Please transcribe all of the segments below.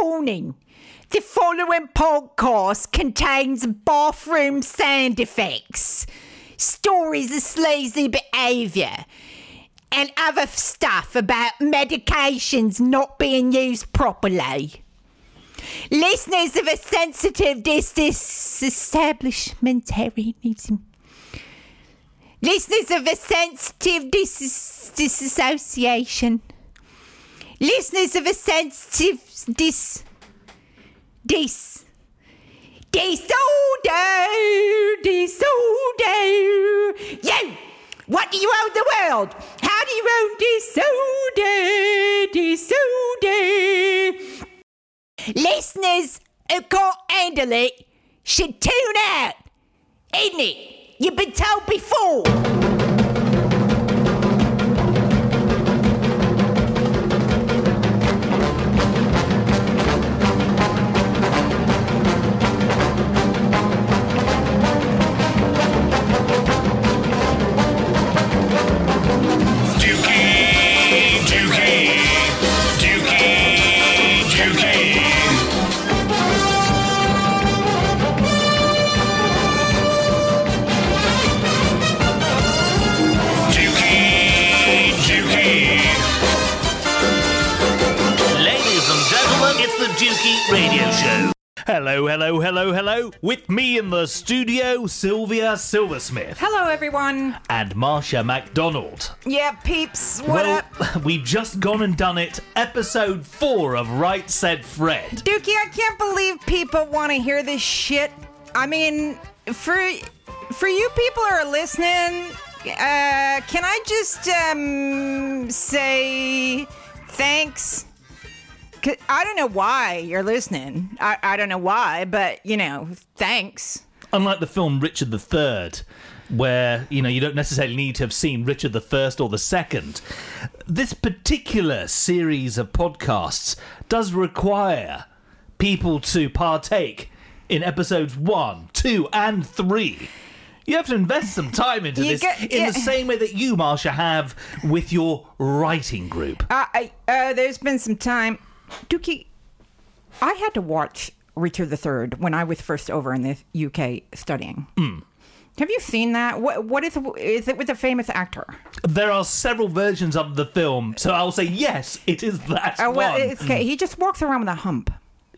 Warning. The following podcast contains bathroom sound effects, stories of sleazy behaviour, and other stuff about medications not being used properly. Listeners of a sensitive disestablishmentarianism. Listeners of a sensitive disassociation. Listeners of a sensitive disorder. You! What do you own the world? How do you own disorder? Listeners who can't handle it should tune out, isn't it? You've been told before. Radio show. Hello, hello, hello, hello. With me in the studio, Sylvia Silversmith. Hello, everyone. And Marsha MacDonald. Yeah, peeps, what up? We've just gone and done it. Episode 4 of Right Said Fred. Dukey, I can't believe people want to hear this shit. I mean, for you people who are listening, can I just say thanks? I don't know why you're listening. I don't know why, but, you know, thanks. Unlike the film Richard the Third, where, you know, you don't necessarily need to have seen Richard the First or the Second, this particular series of podcasts does require people to partake in episodes 1, 2, and 3. You have to invest some time into this the same way that you, Marsha, have with your writing group. There's been some time. Dukey, I had to watch Richard the Third when I was first over in the UK studying. Mm. Have you seen that? What is it with a famous actor? There are several versions of the film, so I'll say yes, it is that one. It's okay. He just walks around with a hump.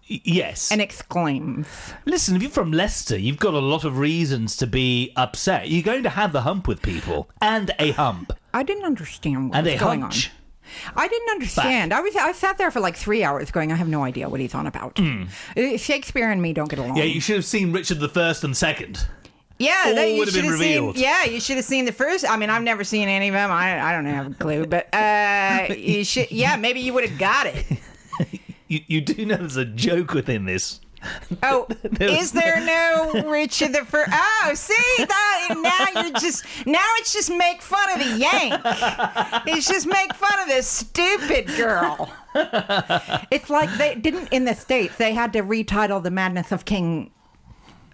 Yes. And exclaims. Listen, if you're from Leicester, you've got a lot of reasons to be upset. You're going to have the hump with people. And a hump. I didn't understand what was going on. I didn't understand. I sat there for like 3 hours going, I have no idea what he's on about. Mm. Shakespeare and me don't get along. Yeah, you should have seen Richard the First and Second. Yeah, all would have been revealed. You should have seen the first. I mean, I've never seen any of them. I don't have a clue. But you should. Yeah, maybe you would have got it. You do know there's a joke within this. Oh, is there no Richard the First? Oh, see, now you're just, now it's just make fun of the yank. It's just make fun of this stupid girl. It's like they didn't, in the States, they had to retitle The Madness of King,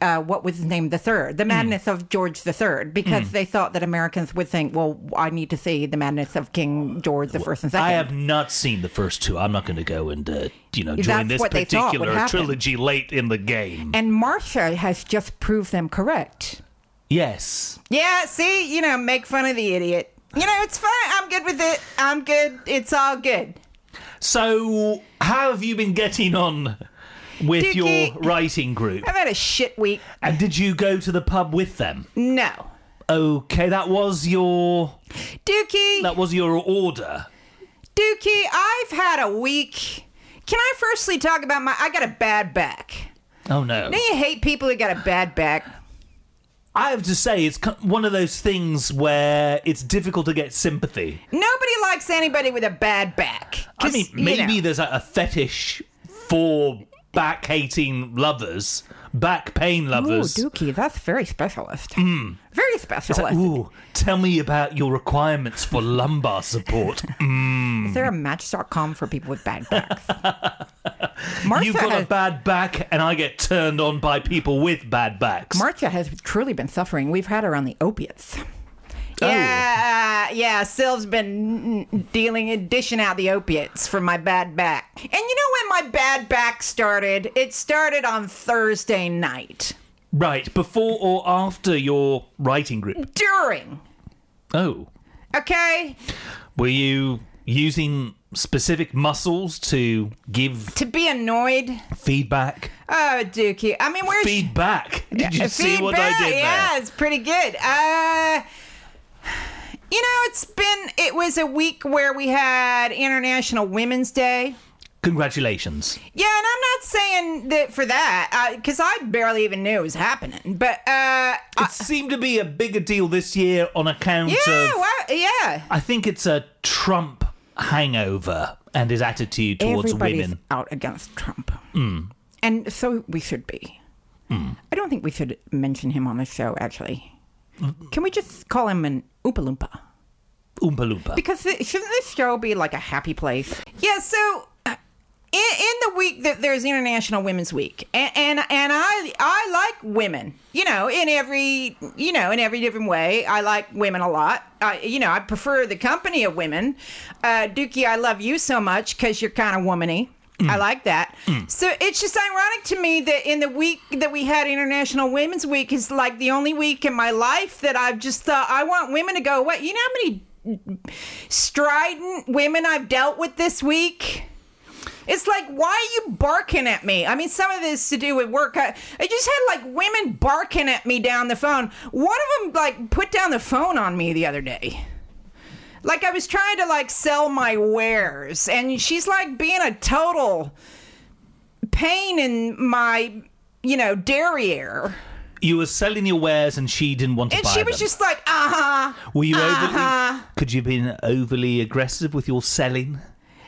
what was his name, the Third, The Madness of George the Third, because they thought that Americans would think, well, I need to see The Madness of King George the First and Second. I have not seen the first two. I'm not going to go and join this particular trilogy late in the game. And Marsha has just proved them correct. Yes. Yeah, see, you know, make fun of the idiot. You know, it's fine. I'm good with it. I'm good. It's all good. So, how have you been getting on with Dukey, your writing group? I've had a shit week. And did you go to the pub with them? No. Okay, that was your... Dukey! That was your order. Dukey, I've had a week... Can I firstly talk about I got a bad back. Oh, no. Don't you hate people who got a bad back? I have to say, it's one of those things where it's difficult to get sympathy. Nobody likes anybody with a bad back. I mean, maybe there's a fetish for back-hating lovers, back pain lovers. Ooh, Dukey, that's very specialist. Mm. Very specialist. Like, ooh, tell me about your requirements for lumbar support. Mm. Is there a match.com for people with bad backs? Marsha, you've got a bad back, and I get turned on by people with bad backs. Marsha has truly been suffering. We've had her on the opiates. Yeah, yeah. Sylve's been dishing out the opiates for my bad back. And you know when my bad back started? It started on Thursday night. Right, before or after your writing group? During. Oh. Okay. Were you using specific muscles to give... To be annoyed? Feedback? Oh, Dookie. I mean, where's... Feedback? Did you see what I did there? Yeah, it's pretty good. You know, it was a week where we had International Women's Day. Congratulations. Yeah, and I'm not saying that for that, because I barely even knew it was happening. But it seemed to be a bigger deal this year on account of... Yeah. I think it's a Trump hangover and his attitude towards women. Everybody's out against Trump. Mm. And so we should be. Mm. I don't think we should mention him on the show, actually. Can we just call him an Oompa Loompa? Oompa Loompa. Because shouldn't this show be like a happy place? Yeah, so... In the week that there's International Women's Week, and I like women, you know, in every different way. I like women a lot. I prefer the company of women. Dookie, I love you so much because you're kind of womany. Mm. I like that. Mm. So it's just ironic to me that in the week that we had International Women's Week is like the only week in my life that I've just thought I want women to go away. You know how many strident women I've dealt with this week? It's like, why are you barking at me? I mean, some of this to do with work. I just had, like, women barking at me down the phone. One of them, like, put down the phone on me the other day. Like, I was trying to, like, sell my wares. And she's, like, being a total pain in my, you know, derriere. You were selling your wares and she didn't want to buy them. And she was just like, uh-huh. Were you overly... Could you have been overly aggressive with your selling?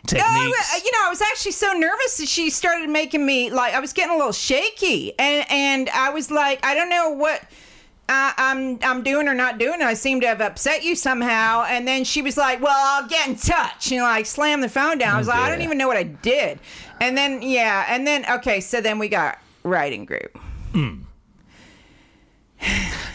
Techniques. You know, I was actually so nervous that she started making me, like, I was getting a little shaky. And I was like, I don't know what I'm doing or not doing. I seem to have upset you somehow. And then she was like, well, I'll get in touch. And, like, slammed the phone down. I was like, I don't even know what I did. And then, yeah. And then, okay, so then we got writing group. Mm.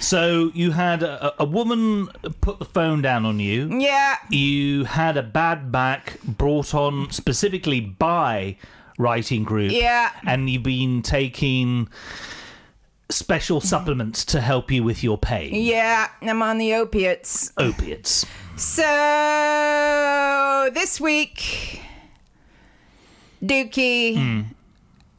So you had a woman put the phone down on you. Yeah. You had a bad back brought on specifically by writing group. Yeah. And you've been taking special supplements to help you with your pain. Yeah, I'm on the opiates. So this week, Dookie... Mm.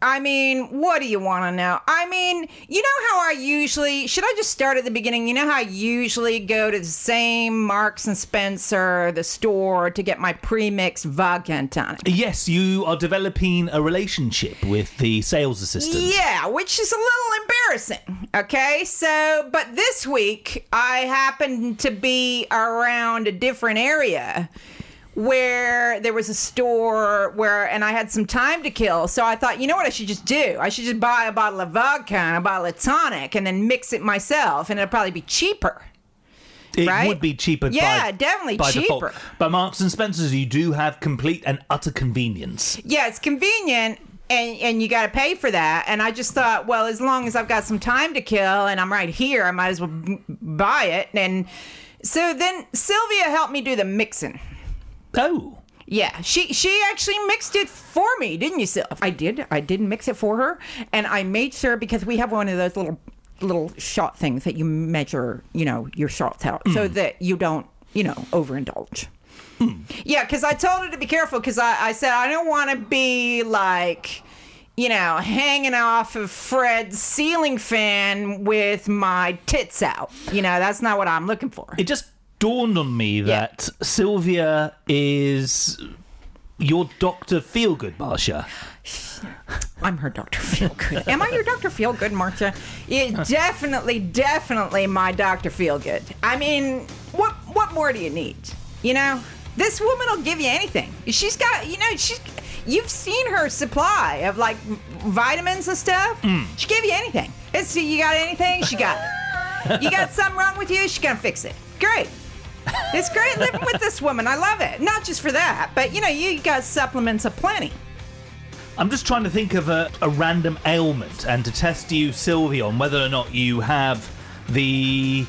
I mean, what do you want to know? I mean, you know how I usually... Should I just start at the beginning? You know how I usually go to the same Marks and Spencer, the store, to get my pre-mixed vodka and tonic? Yes, you are developing a relationship with the sales assistant. Yeah, which is a little embarrassing, okay? So, but this week, I happened to be around a different area... where there was a store where, and I had some time to kill, so I thought, you know what I should just do? I should just buy a bottle of vodka and a bottle of tonic and then mix it myself, and it'll probably be cheaper. It would be cheaper. Yeah, definitely by cheaper. Default. But Marks and Spencer's, you do have complete and utter convenience. Yeah, it's convenient, and you got to pay for that. And I just thought, well, as long as I've got some time to kill and I'm right here, I might as well buy it. And so then Sylvia helped me do the mixing. Oh. Yeah, she actually mixed it for me, didn't you, Sylv? I did mix it for her, and I made sure, because we have one of those little shot things that you measure, you know, your shots out, so that you don't, you know, overindulge. Mm. Yeah, because I told her to be careful, because I said, I don't want to be like... you know, hanging off of Fred's ceiling fan with my tits out. You know, that's not what I'm looking for. It just dawned on me that Sylvia is your Dr. Feelgood, Marsha. I'm her Dr. Feelgood. Am I your Dr. Feelgood, Marsha? It's definitely my Dr. Feelgood. I mean, what more do you need? You know, this woman will give you anything. She's got, you know, you've seen her supply of, like, vitamins and stuff. Mm. She gave you anything. You got anything? She got it. You got something wrong with you? She's going to fix it. Great. It's great living with this woman. I love it. Not just for that, but, you know, you got supplements aplenty. I'm just trying to think of a random ailment and to test you, Sylvia, on whether or not you have the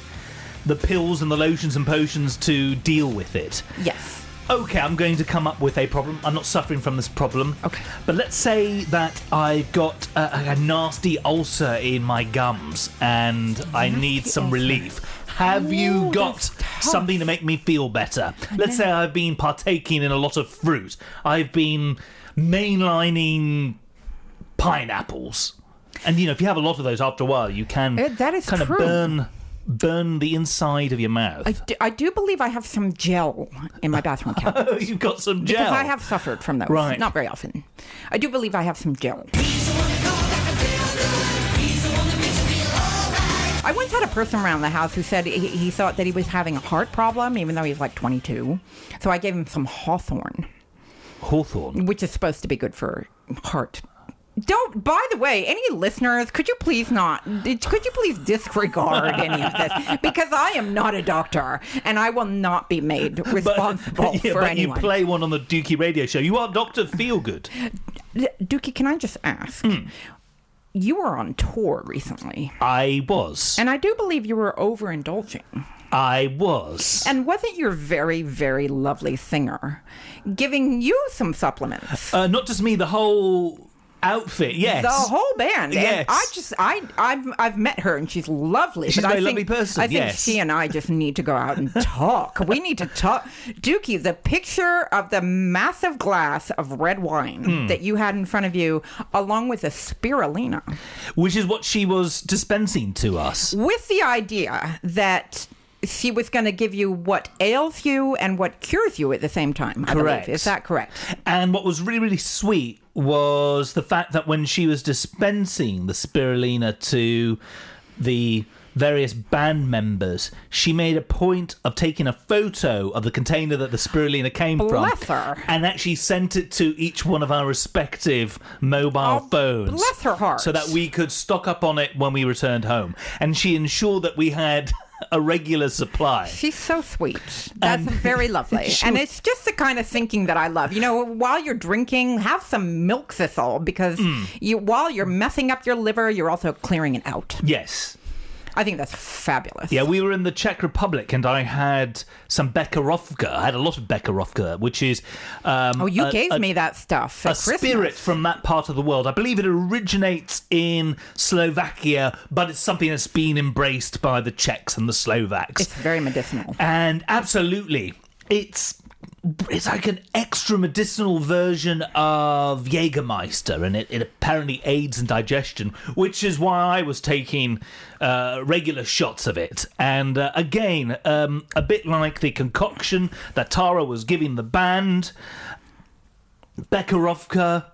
the pills and the lotions and potions to deal with it. Yes. Okay, I'm going to come up with a problem. I'm not suffering from this problem. Okay. But let's say that I've got a nasty ulcer in my gums and I need some relief. Have you got something to make me feel better? Let's say I've been partaking in a lot of fruit. I've been mainlining pineapples. And, you know, if you have a lot of those after a while, you can kind of burn the inside of your mouth. I do believe I have some gel in my bathroom cabinet. Oh, you've got some gel. Because I have suffered from those. Right. Not very often. I do believe I have some gel. I once had a person around the house who said he thought that he was having a heart problem, even though he was like 22. So I gave him some Hawthorne. Hawthorne? Which is supposed to be good for heart. Don't, by the way, any listeners, could you please disregard any of this? Because I am not a doctor and I will not be made responsible for anyone. But you play one on the Dukey radio show. You are Dr. Feelgood. Dukey, can I just ask? You were on tour recently. I was. And I do believe you were overindulging. I was. And wasn't your very, very lovely singer giving you some supplements? Not just me, the whole outfit, yes. The whole band. Yes. And I've met her and she's lovely. She's a very lovely person. I think she and I just need to go out and talk. We need to talk. Dukey, the picture of the massive glass of red wine that you had in front of you, along with a spirulina. Which is what she was dispensing to us. With the idea that she was going to give you what ails you and what cures you at the same time. Correct. Is that correct? And what was really, really sweet was the fact that when she was dispensing the spirulina to the various band members, she made a point of taking a photo of the container that the spirulina came from her. And actually sent it to each one of our respective mobile phones. Bless her heart. So that we could stock up on it when we returned home. And she ensured that we had a regular supply. She's so sweet. That's very lovely. And it's just the kind of thinking that I love. You know, while you're drinking, have some milk thistle because while you're messing up your liver, you're also clearing it out. Yes. I think that's fabulous. Yeah, we were in the Czech Republic and I had some Becherovka. I had a lot of Becherovka, which is you gave me that stuff at Christmas. A spirit from that part of the world. I believe it originates in Slovakia, but it's something that's been embraced by the Czechs and the Slovaks. It's very medicinal. And absolutely, it's like an extra medicinal version of Jägermeister, and it apparently aids in digestion, which is why I was taking regular shots of it. And again, a bit like the concoction that Tara was giving the band, Becherovka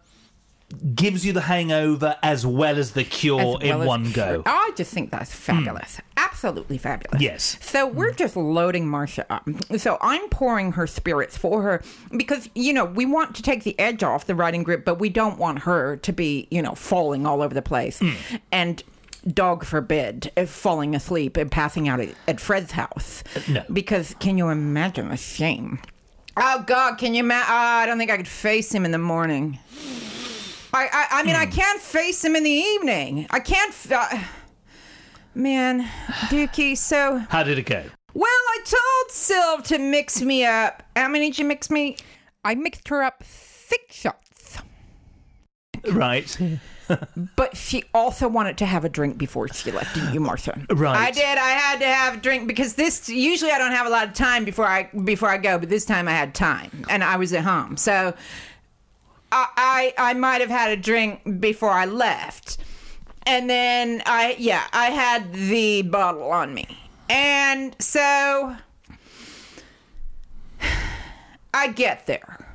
gives you the hangover as well as the cure in one go. I just think that's fabulous. Absolutely fabulous. Yes. So we're just loading Marsha up. So I'm pouring her spirits for her because, you know, we want to take the edge off the writing group, but we don't want her to be, you know, falling all over the place. And dog forbid falling asleep and passing out at Fred's house. No. Because can you imagine the shame? Oh, God, can you imagine? I don't think I could face him in the morning. I mean, I can't face him in the evening. I can't... Man, Dukey, so... How did it go? Well, I told Sylv to mix me up. How many did you mix me? I mixed her up 6 shots. Right. But she also wanted to have a drink before she left, didn't you, Marsha? Right. I did. I had to have a drink because this... Usually I don't have a lot of time before I go, but this time I had time. And I was at home, so... I might have had a drink before I left. And then I had the bottle on me. And so I get there.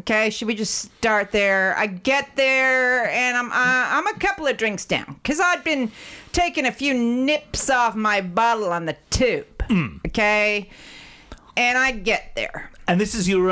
Okay, should we just start there? I get there and I'm a couple of drinks down because I'd been taking a few nips off my bottle on the tube. Okay, and I get there. And this is your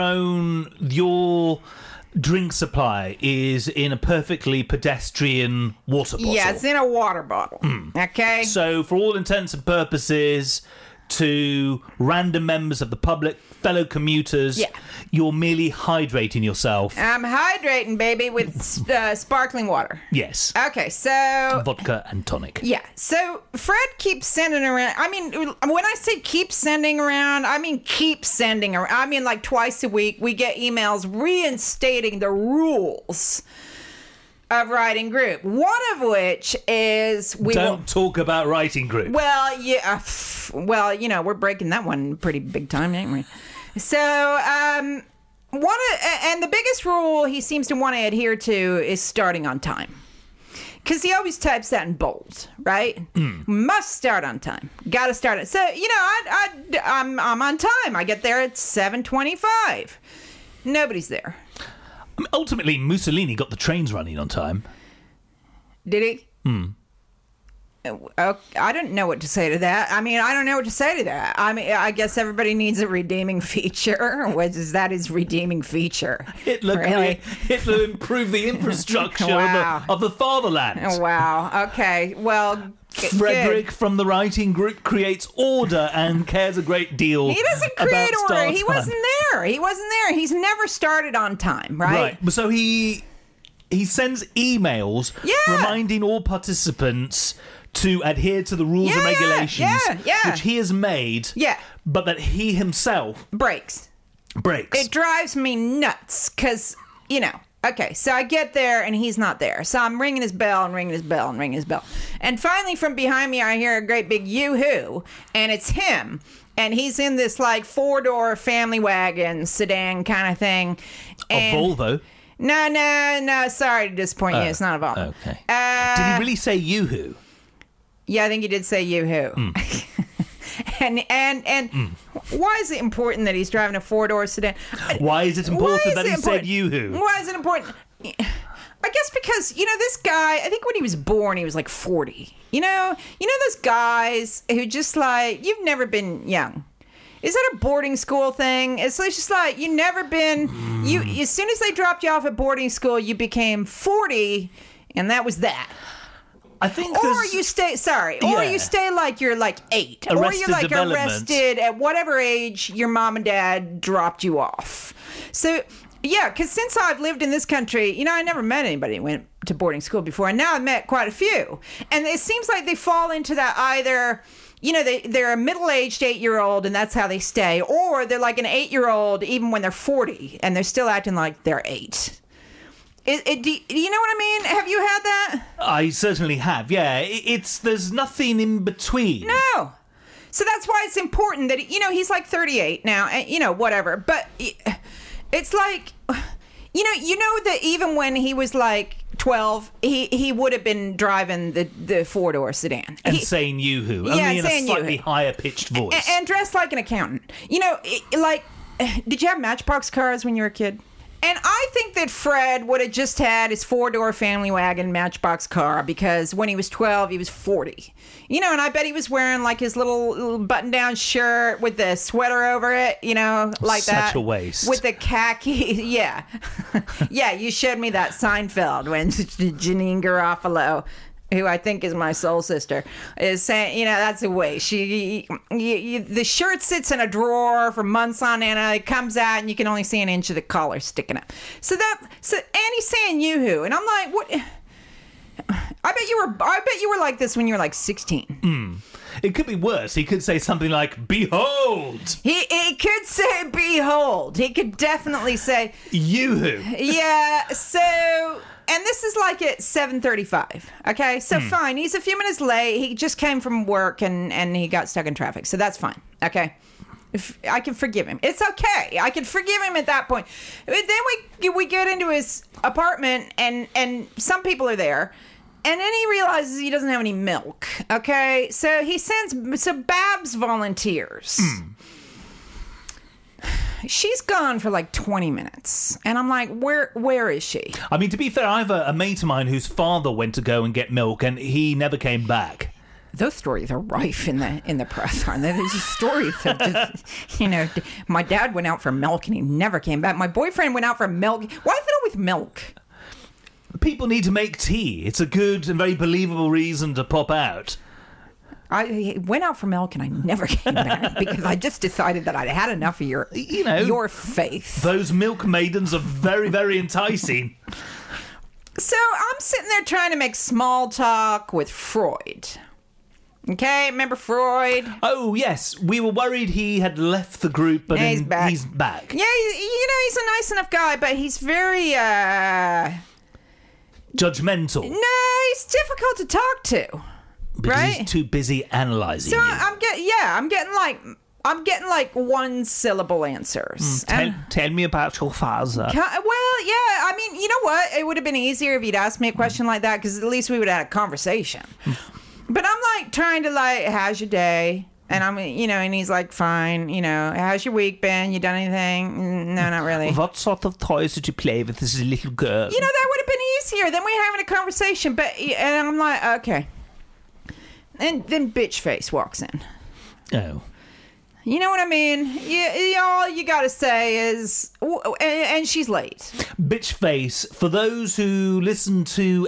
drink supply is in a perfectly pedestrian water bottle. Yeah, it's in a water bottle. Okay. So for all intents and purposes, to random members of the public, fellow commuters. Yeah. You're merely hydrating yourself. I'm hydrating, baby, with sparkling water. Yes. Okay, so... vodka and tonic. Yeah. So Fred keeps sending around... I mean, when I say keep sending around, I mean keep sending around. I mean, like twice a week, we get emails reinstating the rules of writing group. One of which is we don't talk about writing group. Well, yeah. Well, you know, we're breaking that one pretty big time, ain't we? So, and the biggest rule he seems to want to adhere to is starting on time, because he always types that in bold, right? Mm. Must start on time. Got to start it. So, you know, I'm on time. I get there at 7:25. Nobody's there. I mean, ultimately, Mussolini got the trains running on time. Did he? Hmm. I don't know what to say to that. I mean, I guess everybody needs a redeeming feature. Which is that his redeeming feature? Hitler improved the infrastructure of the fatherland. Wow. Okay. Well... Frederick from the writing group creates order and cares a great deal. He doesn't create order. He wasn't there. He's never started on time, right? Right. So he sends emails reminding all participants to adhere to the rules and regulations which he has made, but that he himself breaks. It drives me nuts because, you know... Okay, so I get there, and he's not there. So I'm ringing his bell and ringing his bell and ringing his bell. And finally, from behind me, I hear a great big yoo-hoo, and it's him. And he's in this, like, four-door family wagon, sedan kind of thing. And a Volvo? No, sorry to disappoint you. It's not a Volvo. Okay. Did he really say yoo-hoo? Yeah, I think he did say yoo-hoo. Mm. And why is it important that he's driving a four-door sedan? Why is it important that he said yoo-hoo? Why is it important? I guess because, you know, this guy, I think when he was born, he was like 40. You know those guys who just like, you've never been young. Is that a boarding school thing? It's just like, you've never been, as soon as they dropped you off at boarding school, you became 40, and that was that. I think you stay like you're like 8, or you're like arrested at whatever age your mom and dad dropped you off. So, yeah, because since I've lived in this country, you know, I never met anybody who went to boarding school before, and now I've met quite a few. And it seems like they fall into that either, you know, they're a middle-aged 8-year-old, and that's how they stay, or they're like an 8-year-old even when they're 40, and they're still acting like they're 8. Do you know what I mean? Have you had that? I certainly have, yeah. There's nothing in between. No. So that's why it's important that, you know, he's like 38 now, and, you know, whatever. But it's like, you know that even when he was like 12, he would have been driving the four-door sedan. And saying yoo-hoo, only in a slightly higher-pitched voice. And dressed like an accountant. You know, did you have Matchbox cars when you were a kid? And I think that Fred would have just had his four-door family wagon Matchbox car because when he was 12, he was 40. You know, and I bet he was wearing, like, his little button-down shirt with the sweater over it, you know, like that. Such a waste. With the khaki, yeah. Yeah, you showed me that Seinfeld when Janine Garofalo, who I think is my soul sister, is saying, you know, that's a waste. The shirt sits in a drawer for months on end, and it comes out, and you can only see an inch of the collar sticking up. And he's saying yoo-hoo, and I'm like, what? I bet you were like this when you were like 16. Mm. It could be worse. He could say something like, behold. He could say behold. He could definitely say yoo-hoo. Yeah, so... And this is like at 7:35, okay? So fine, he's a few minutes late. He just came from work and he got stuck in traffic, so that's fine, okay? I can forgive him. It's okay. I can forgive him at that point. But then we get into his apartment and some people are there, and then he realizes he doesn't have any milk, okay? So he sends... So Babs volunteers. Mm. She's gone for like 20 minutes. And I'm like, where is she? I mean, to be fair, I have a mate of mine whose father went to go and get milk and he never came back. Those stories are rife in the press, aren't they? There's stories of just, you know, my dad went out for milk and he never came back. My boyfriend went out for milk. Why is it all with milk? People need to make tea. It's a good and very believable reason to pop out. I went out for milk and I never came back because I just decided that I'd had enough of your, your face. Those milk maidens are very, very enticing. So I'm sitting there trying to make small talk with Freud. Okay, remember Freud? Oh, yes. We were worried he had left the group, but he's back. He's back. Yeah, he's a nice enough guy, but he's very... judgmental. No, he's difficult to talk to. Because right? He's too busy analysing you. I'm getting like one syllable answers. Tell me about your father. You know what? It would have been easier if you'd asked me a question like that, because at least we would have had a conversation. But I'm like trying to like, how's your day? And I'm, and he's like, fine, how's your week been? You done anything? No, not really. What sort of toys did you play with this little girl? That would have been easier. Then we're having a conversation. And I'm like, okay. And then Bitchface walks in. Oh. You know what I mean? All you got to say is... And she's late. Bitchface, for those who listened to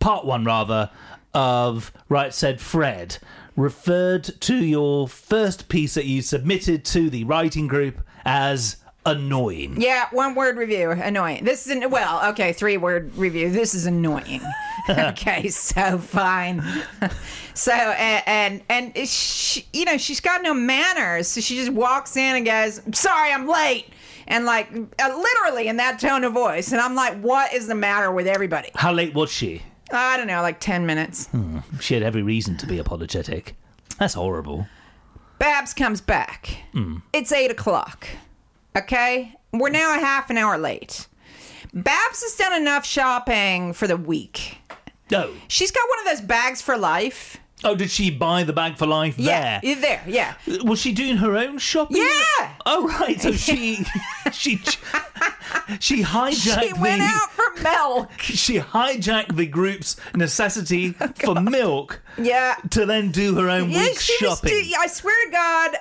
part one, of Right Said Fred, referred to your first piece that you submitted to the writing group as... annoying. Yeah, one-word review. Annoying. This is three-word review. This is annoying. Okay, so fine. So and she, she's got no manners, so she just walks in and goes, "Sorry, I'm late," and like literally in that tone of voice, and I'm like, "What is the matter with everybody?" How late was she? I don't know, like 10 minutes. She had every reason to be apologetic. That's horrible. Babs comes back. It's 8:00. Okay, we're now a half an hour late. Babs has done enough shopping for the week. No. She's got one of those bags for life. Oh, did she buy the bag for life there? Yeah, there, yeah. Was she doing her own shopping? Yeah. Oh, right, so she hijacked She went out for milk. She hijacked the group's necessity for milk to then do her own week's shopping. I swear to God.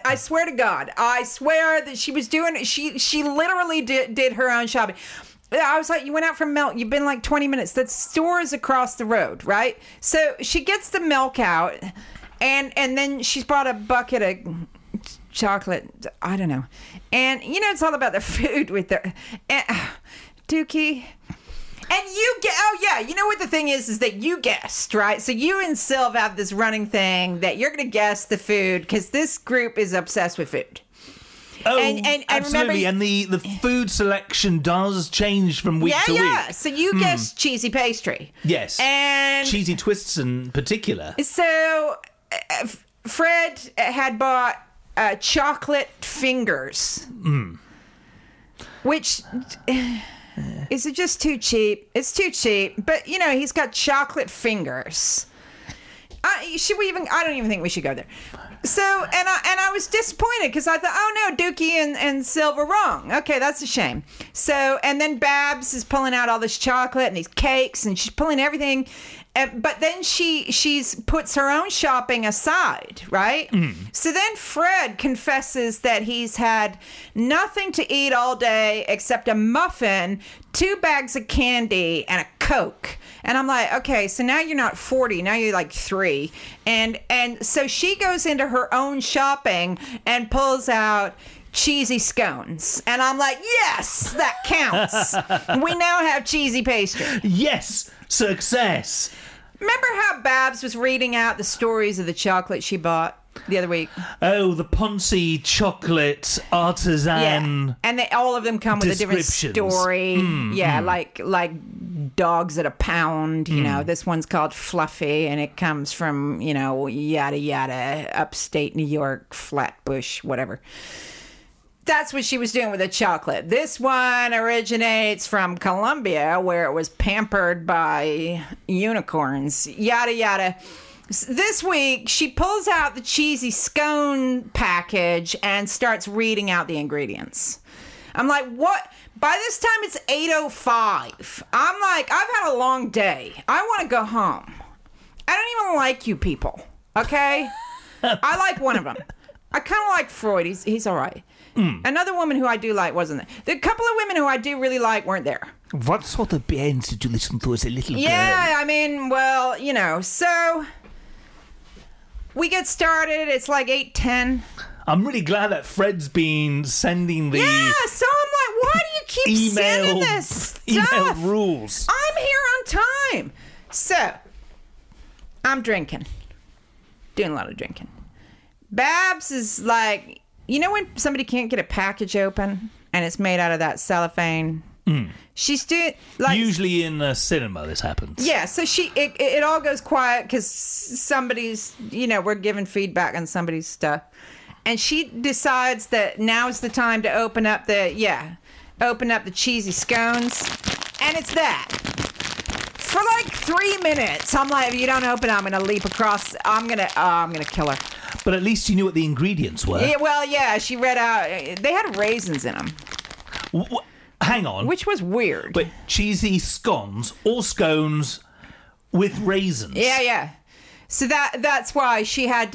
I swear that she was doing... She literally did her own shopping. I was like, you went out for milk. You've been like 20 minutes. The store is across the road, right? So she gets the milk out, and then she's brought a bucket of chocolate. I don't know. And, it's all about the food with the... Dookie... And you get, what the thing is that you guessed, right? So you and Sylv have this running thing that you're going to guess the food because this group is obsessed with food. Oh, and absolutely. Remember, and the food selection does change from week to week. Yeah, so you guessed cheesy pastry. Yes. And cheesy twists in particular. So Fred had bought chocolate fingers. Which... Is it just too cheap? It's too cheap. But, he's got chocolate fingers. I don't even think we should go there. So, and I was disappointed because I thought, oh, no, Dookie and Sylv are wrong. Okay, that's a shame. So, and then Babs is pulling out all this chocolate and these cakes and she's pulling everything. But then she's puts her own shopping aside, right? So then Fred confesses that he's had nothing to eat all day except a muffin, 2 bags of candy, and a Coke. And I'm like, okay, so now you're not 40, now you're like 3. And so she goes into her own shopping and pulls out cheesy scones. And I'm like, yes, that counts. We now have cheesy pastry. Yes, success. Remember how Babs was reading out the stories of the chocolate she bought the other week? Oh, the Ponzi chocolate artisan. Yeah. And all of them come with a different story. Like dogs at a pound. This one's called Fluffy, and it comes from yada yada upstate New York, Flatbush, whatever. That's what she was doing with the chocolate. This one originates from Colombia, where it was pampered by unicorns. Yada, yada. This week, she pulls out the cheesy scone package and starts reading out the ingredients. I'm like, what? By this time, it's 8:05. I'm like, I've had a long day. I want to go home. I don't even like you people, okay? I like one of them. I kind of like Freud. He's all right. Another woman who I do like wasn't there. The couple of women who I do really like weren't there. What sort of bands did you listen to as a little girl? Yeah, I mean, well, so We get started. It's like 8:10. I'm really glad that Fred's been sending the... Yeah, so I'm like, why do you keep sending this stuff? Email rules. I'm here on time. So, I'm drinking. Doing a lot of drinking. Babs is like, you know when somebody can't get a package open and it's made out of that cellophane? Mm. She's doing... like, usually in the cinema this happens. Yeah, so it all goes quiet because somebody's, you know, we're giving feedback on somebody's stuff. And she decides that now's the time to open up the cheesy scones. And it's that. For like 3 minutes, I'm like, if you don't open, I'm going to leap across. I'm going to kill her. But at least you knew what the ingredients were. Yeah, well, yeah, she read out. They had raisins in them. Hang on. Which was weird. But cheesy scones or scones with raisins. Yeah, yeah. So that's why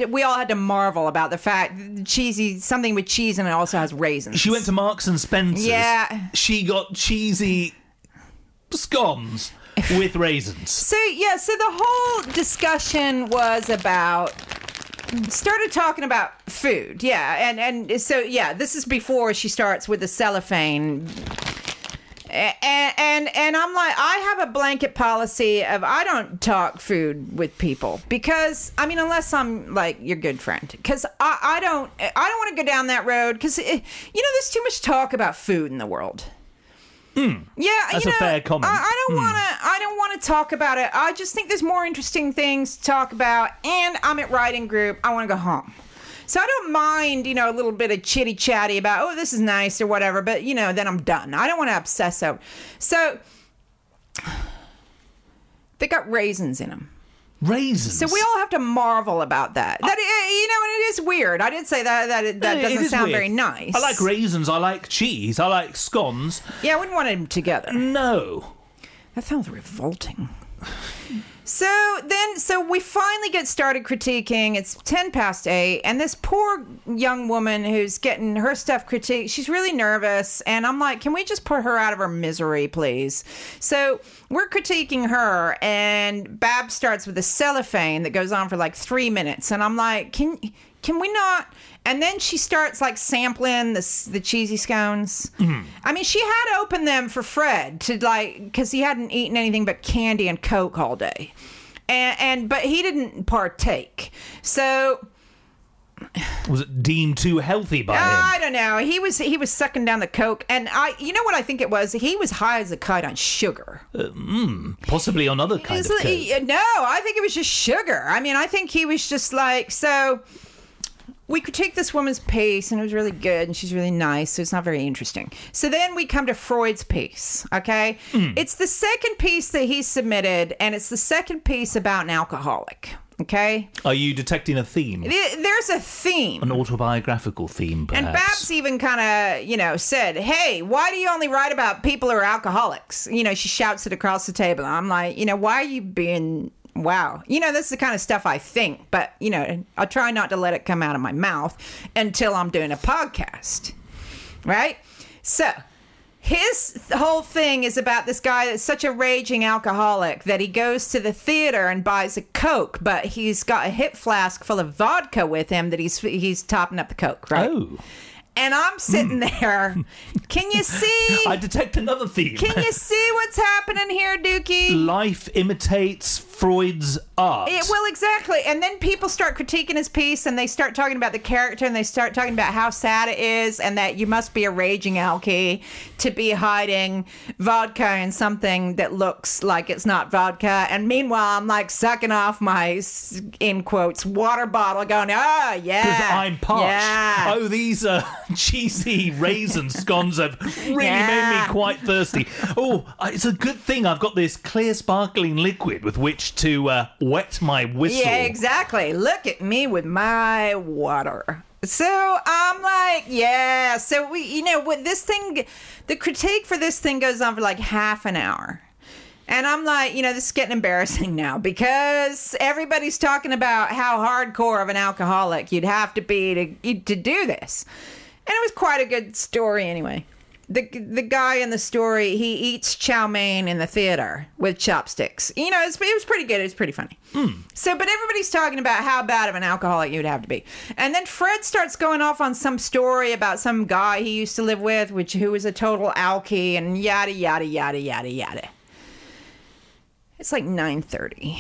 we all had to marvel about the fact that cheesy, something with cheese and it also has raisins. She went to Marks and Spencer's. Yeah. She got cheesy scones with raisins. So the whole discussion was about, started talking about food. Yeah. And so, yeah, this is before she starts with the cellophane. And I'm like, I have a blanket policy of I don't talk food with people because, I mean, unless I'm like your good friend, because I don't want to go down that road because, you know, there's too much talk about food in the world. Mm, yeah, that's a fair comment. I don't want to talk about it. I just think there's more interesting things to talk about. And I'm at writing group. I want to go home. So I don't mind, you know, a little bit of chitty-chatty about, oh, this is nice or whatever, but, you know, then I'm done. I don't want to obsess over. So they got raisins in them. Raisins? So we all have to marvel about that. That, and it is weird. I did say that doesn't sound weird. Very nice. I like raisins. I like cheese. I like scones. Yeah, I wouldn't want them together. No. That sounds revolting. So we finally get started critiquing. It's 8:10, and this poor young woman who's getting her stuff critiqued, she's really nervous, and I'm like, can we just put her out of her misery, please? So we're critiquing her, and Bab starts with a cellophane that goes on for like 3 minutes, and I'm like, can we not? And then she starts like sampling the cheesy scones. Mm. I mean, she had opened them for Fred to like, because he hadn't eaten anything but candy and Coke all day, but he didn't partake. So was it deemed too healthy by him? I don't know. He was sucking down the Coke, and you know what I think it was? He was high as a kite on sugar. Possibly on other kinds of Coke. No, I think it was just sugar. I mean, I think he was just like so. We critique this woman's piece, and it was really good, and she's really nice, so it's not very interesting. So then we come to Freud's piece, okay? Mm. It's the second piece that he submitted, and it's the second piece about an alcoholic, okay? Are you detecting a theme? There's a theme. An autobiographical theme, perhaps. And Babs even kind of, you know, said, hey, why do you only write about people who are alcoholics? You know, she shouts it across the table. I'm like, you know, why are you being... Wow. You know, this is the kind of stuff I think, but, you know, I'll try not to let it come out of my mouth until I'm doing a podcast, right? So his whole thing is about this guy that's such a raging alcoholic that he goes to the theater and buys a Coke, but he's got a hip flask full of vodka with him that he's topping up the Coke, right? Oh. And I'm sitting there. Can you see? I detect another theme. Can you see what's happening here, Dookie? Life imitates Freud's art. Well, exactly. And then people start critiquing his piece, and they start talking about the character, and they start talking about how sad it is, and that you must be a raging alky to be hiding vodka in something that looks like it's not vodka. And meanwhile, I'm like sucking off my, in quotes, water bottle, going, oh, yeah. Because I'm parched. Yeah. Oh, these are... cheesy raisin scones have really made me quite thirsty. Oh, it's a good thing I've got this clear sparkling liquid with which to wet my whistle. Yeah, exactly. Look at me with my water. So I'm like, yeah. So we, you know, when this thing, the critique for this thing goes on for like half an hour. And I'm like, you know, this is getting embarrassing now because everybody's talking about how hardcore of an alcoholic you'd have to be to do this. And it was quite a good story anyway. The guy in the story, he eats chow mein in the theater with chopsticks. You know, it was pretty good. It was pretty funny. Mm. So, but everybody's talking about how bad of an alcoholic you'd have to be. And then Fred starts going off on some story about some guy he used to live with, who was a total alky, and yada, yada, yada, yada, yada. It's like 9:30.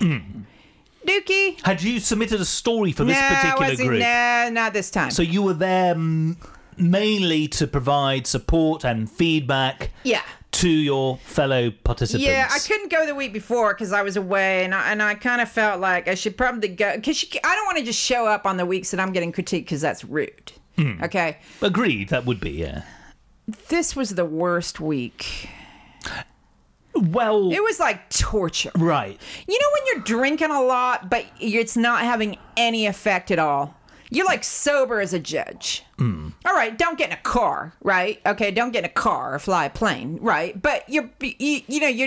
Mm. Dookie? Had you submitted a story for this particular group? No, not this time. So you were there... mainly to provide support and feedback to your fellow participants. Yeah, I couldn't go the week before because I was away, and I kind of felt like I should probably go, because I don't want to just show up on the weeks that I'm getting critiqued, because that's rude. Mm. Okay? Agreed, that would be, yeah. This was the worst week. Well... it was like torture. Right. You know when you're drinking a lot, but it's not having any effect at all? You're like sober as a judge. Mm. All right, don't get in a car, right? Okay, don't get in a car or fly a plane, right? But you're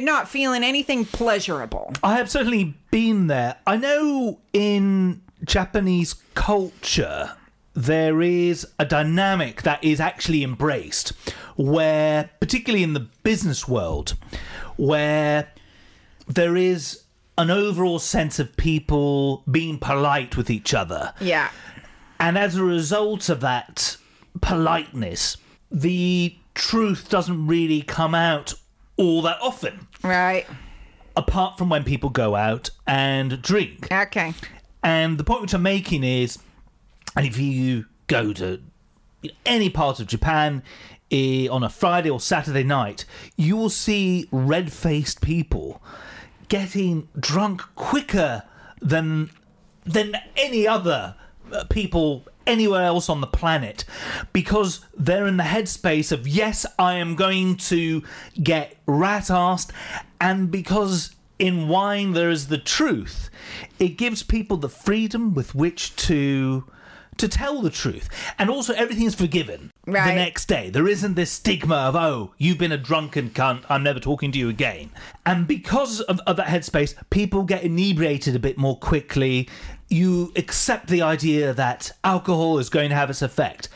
not feeling anything pleasurable. I have certainly been there. I know in Japanese culture there is a dynamic that is actually embraced, where, particularly in the business world, where there is an overall sense of people being polite with each other. Yeah. And as a result of that politeness, the truth doesn't really come out all that often. Right. Apart from when people go out and drink. Okay. And the point which I'm making is, and if you go to any part of Japan on a Friday or Saturday night, you will see red-faced people getting drunk quicker than any other people anywhere else on the planet, because they're in the headspace of, yes, I am going to get rat-assed, and because in wine there is the truth, it gives people the freedom with which to tell the truth. And also everything is forgiven the next day. There isn't this stigma of, oh, you've been a drunken cunt, I'm never talking to you again. And because of that headspace, people get inebriated a bit more quickly. You accept the idea that alcohol is going to have its effect.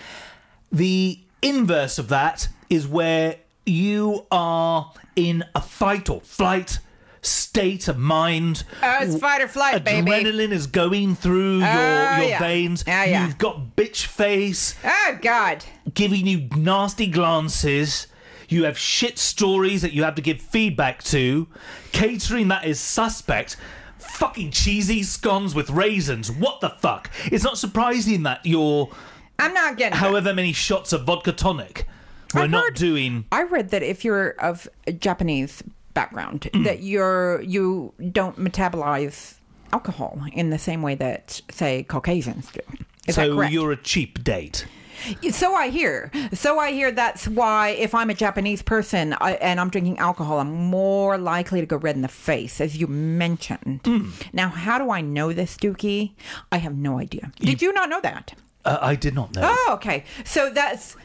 The inverse of that is where you are in a fight or flight state of mind. Oh, it's fight or flight, baby. Adrenaline is going through your veins. Yeah. You've got Bitchface. Oh, God. Giving you nasty glances. You have shit stories that you have to give feedback to. Catering that is suspect. Fucking cheesy scones with raisins. What the fuck? It's not surprising that you're... I'm not getting however that. Many shots of vodka tonic. I read that if you're of Japanese background, that you don't metabolize alcohol in the same way that, say, Caucasians do. Is that correct? So you're a cheap date. So I hear that's why if I'm a Japanese person and I'm drinking alcohol, I'm more likely to go red in the face, as you mentioned. Mm. Now, how do I know this, Dookie? I have no idea. Did you not know that? I did not know. Oh, okay. So that's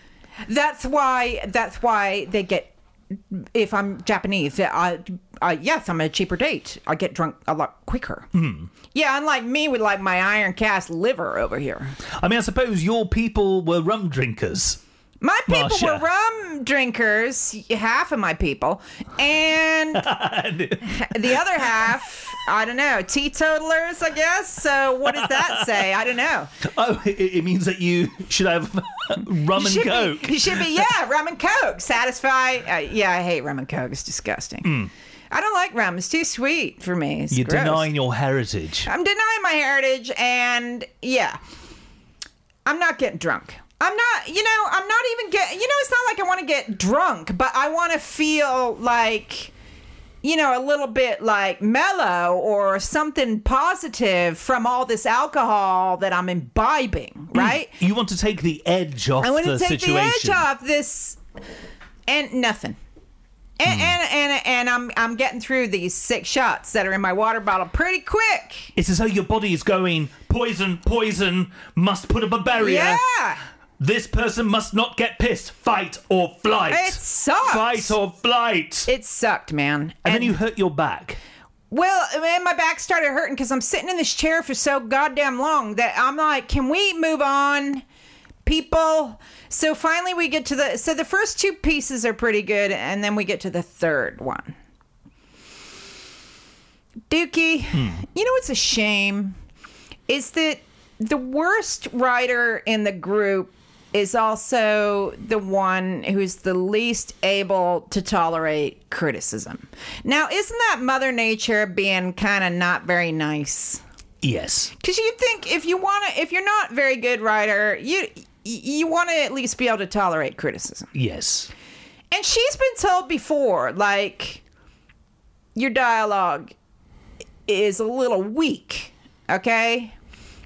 why they get, if I'm Japanese, yes, I'm a cheaper date. I get drunk a lot quicker. Mm. Yeah, unlike me with like my iron cast liver over here. I mean, I suppose your people were rum drinkers. My people were rum drinkers, half of my people, and the other half, I don't know, teetotalers, I guess. So what does that say? I don't know. Oh, it means that you should have rum and Coke. You should be, rum and Coke. Satisfy. I hate rum and Coke. It's disgusting. Mm. I don't like rum. It's too sweet for me. It's gross. Denying your heritage. I'm denying my heritage, and I'm not getting drunk. It's not like I want to get drunk, but I want to feel like, a little bit like mellow or something positive from all this alcohol that I'm imbibing, right? You want to take the edge off the situation. I want to take the edge off this, and nothing. And I'm getting through these 6 shots that are in my water bottle pretty quick. It's as though your body is going, poison, must put up a barrier. Yeah. This person must not get pissed. Fight or flight. It sucked. Fight or flight. It sucked, man. And then you hurt your back. Well, man, my back started hurting because I'm sitting in this chair for so goddamn long that I'm like, can we move on? people. So finally we get to the... So the first two pieces are pretty good, and then we get to the third one. Dookie, you know what's a shame? Is that the worst writer in the group is also the one who's the least able to tolerate criticism. Now, isn't that Mother Nature being kind of not very nice? Yes. Because you think if you're not a very good writer, you want to at least be able to tolerate criticism. Yes. And she's been told before, like, your dialogue is a little weak, okay?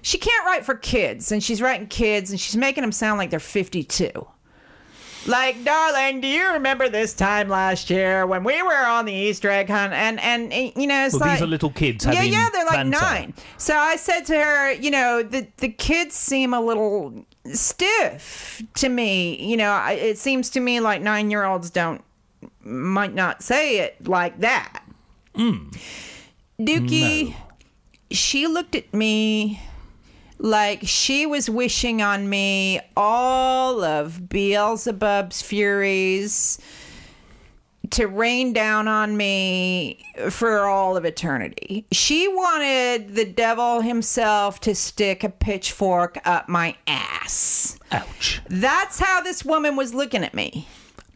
She can't write for kids, and she's writing kids, and she's making them sound like they're 52. Like, darling, do you remember this time last year when we were on the Easter egg hunt? And you know, it's these are little kids having banter. Yeah, they're like 9. So I said to her, you know, the kids seem a little stiff to me. You know, it seems to me like 9-year-olds might not say it like that. Mm. Dookie, no. She looked at me like she was wishing on me all of Beelzebub's furies to rain down on me for all of eternity. She wanted the devil himself to stick a pitchfork up my ass. Ouch. That's how this woman was looking at me,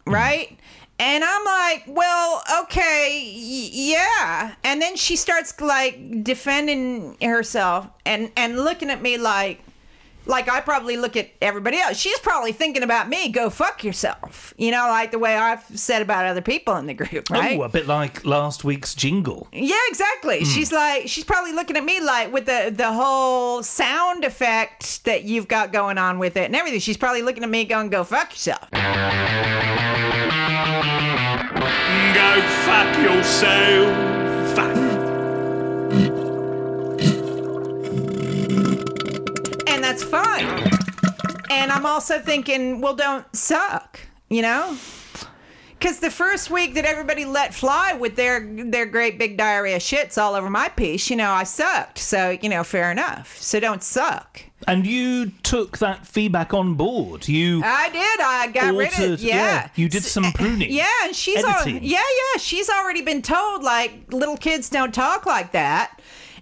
right? And I'm like, well, okay, yeah. And then she starts, like, defending herself and looking at me like I probably look at everybody else. She's probably thinking about me, go fuck yourself. You know, like the way I've said about other people in the group, right? Oh, a bit like last week's jingle. Yeah, exactly. She's probably looking at me like with the whole sound effect that you've got going on with it and everything. She's probably looking at me going, go fuck yourself. Go fuck yourself. And that's fine. And I'm also thinking, well, don't suck, you know? Because the first week that everybody let fly with their great big diarrhea shits all over my piece, you know, I sucked. So, you know, fair enough. So don't suck. And you took that feedback on board. I did. I got rid of it. Yeah. You did some pruning. Yeah, and she's already been told, like, little kids don't talk like that.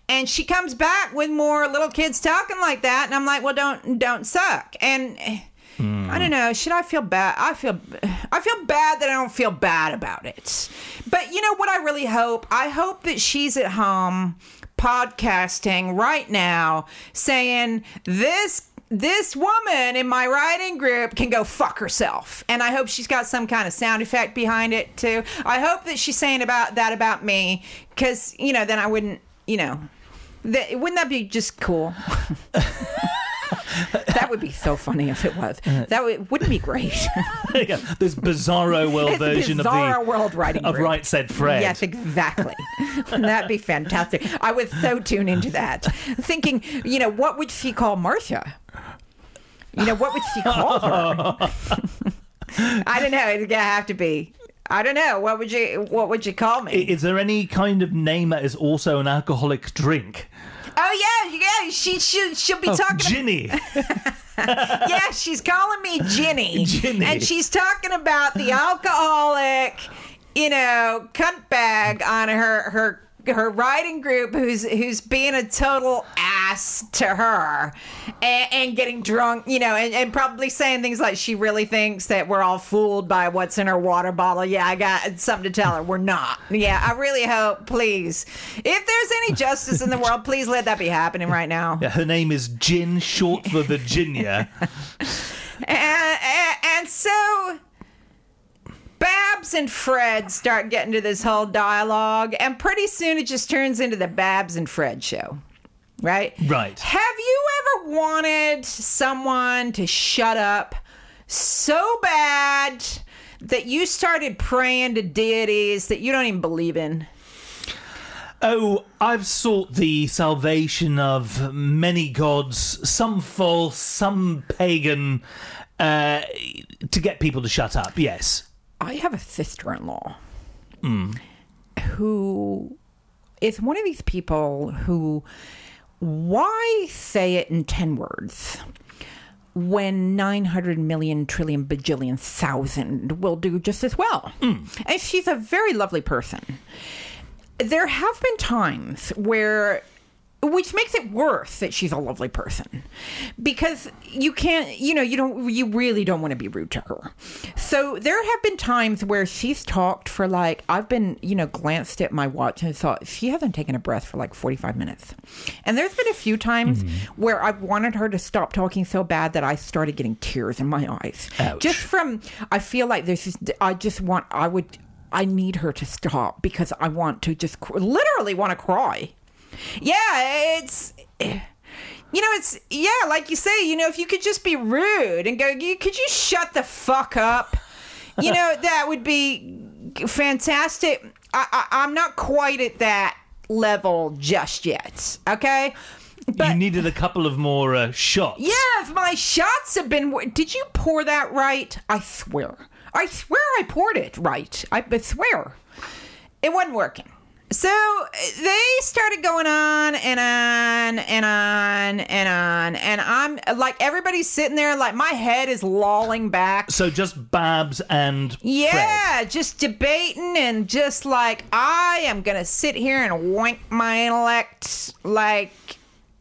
And she comes back with more little kids talking like that, and I'm like, well, don't suck. And I don't know. Should I feel bad? I feel bad that I don't feel bad about it. But you know what I really hope? I hope that she's at home podcasting right now saying this woman in my writing group can go fuck herself. And I hope she's got some kind of sound effect behind it too. I hope that she's saying about me, because, you know, then I wouldn't, you know, wouldn't that be just cool? That would be so funny if it was. Wouldn't be great. Yeah, this bizarro world version of Right Said Fred. Yes, exactly. That'd be fantastic. I would so tune into that, thinking, you know, what would she call Marsha? You know, what would she call her? I don't know. It's gonna have to be. I don't know. What would you call me? Is there any kind of name that is also an alcoholic drink? Oh, yeah, she'll be talking... Ginny. Yeah, she's calling me Ginny. And she's talking about the alcoholic, you know, cunt bag on her writing group who's being a total ass to her and getting drunk, you know, and probably saying things like she really thinks that we're all fooled by what's in her water bottle. Yeah, I got something to tell her. We're not. Yeah, I really hope, please. If there's any justice in the world, please let that be happening right now. Yeah, her name is Gin, short for Virginia. and so... Babs and Fred start getting to this whole dialogue, and pretty soon it just turns into the Babs and Fred show, right? Right. Have you ever wanted someone to shut up so bad that you started praying to deities that you don't even believe in? Oh, I've sought the salvation of many gods, some false, some pagan, to get people to shut up, yes. I have a sister-in-law who is one of these people who, why say it in 10 words? when 900 million trillion bajillion thousand will do just as well. Mm. And she's a very lovely person. There have been times where, which makes it worse that she's a lovely person, because you can't, you know, you really don't want to be rude to her. So there have been times where she's talked for like, I've been, you know, glanced at my watch and thought, she hasn't taken a breath for like 45 minutes. And there's been a few times where I've wanted her to stop talking so bad that I started getting tears in my eyes. Ouch. Just from, I feel like there's just, I need her to stop because I want to just literally want to cry. Yeah, like you say, you know, if you could just be rude and go, could you shut the fuck up? You know, that would be fantastic. I'm not quite at that level just yet, okay? But, you needed a couple of more shots. Yeah, if my shots have been... Did you pour that right? I swear I poured it right. I swear. It wasn't working. So they started going on, and I'm like, everybody's sitting there, like my head is lolling back. So just Babs and Fred. Just debating and just like, I am gonna sit here and wank my intellect, like,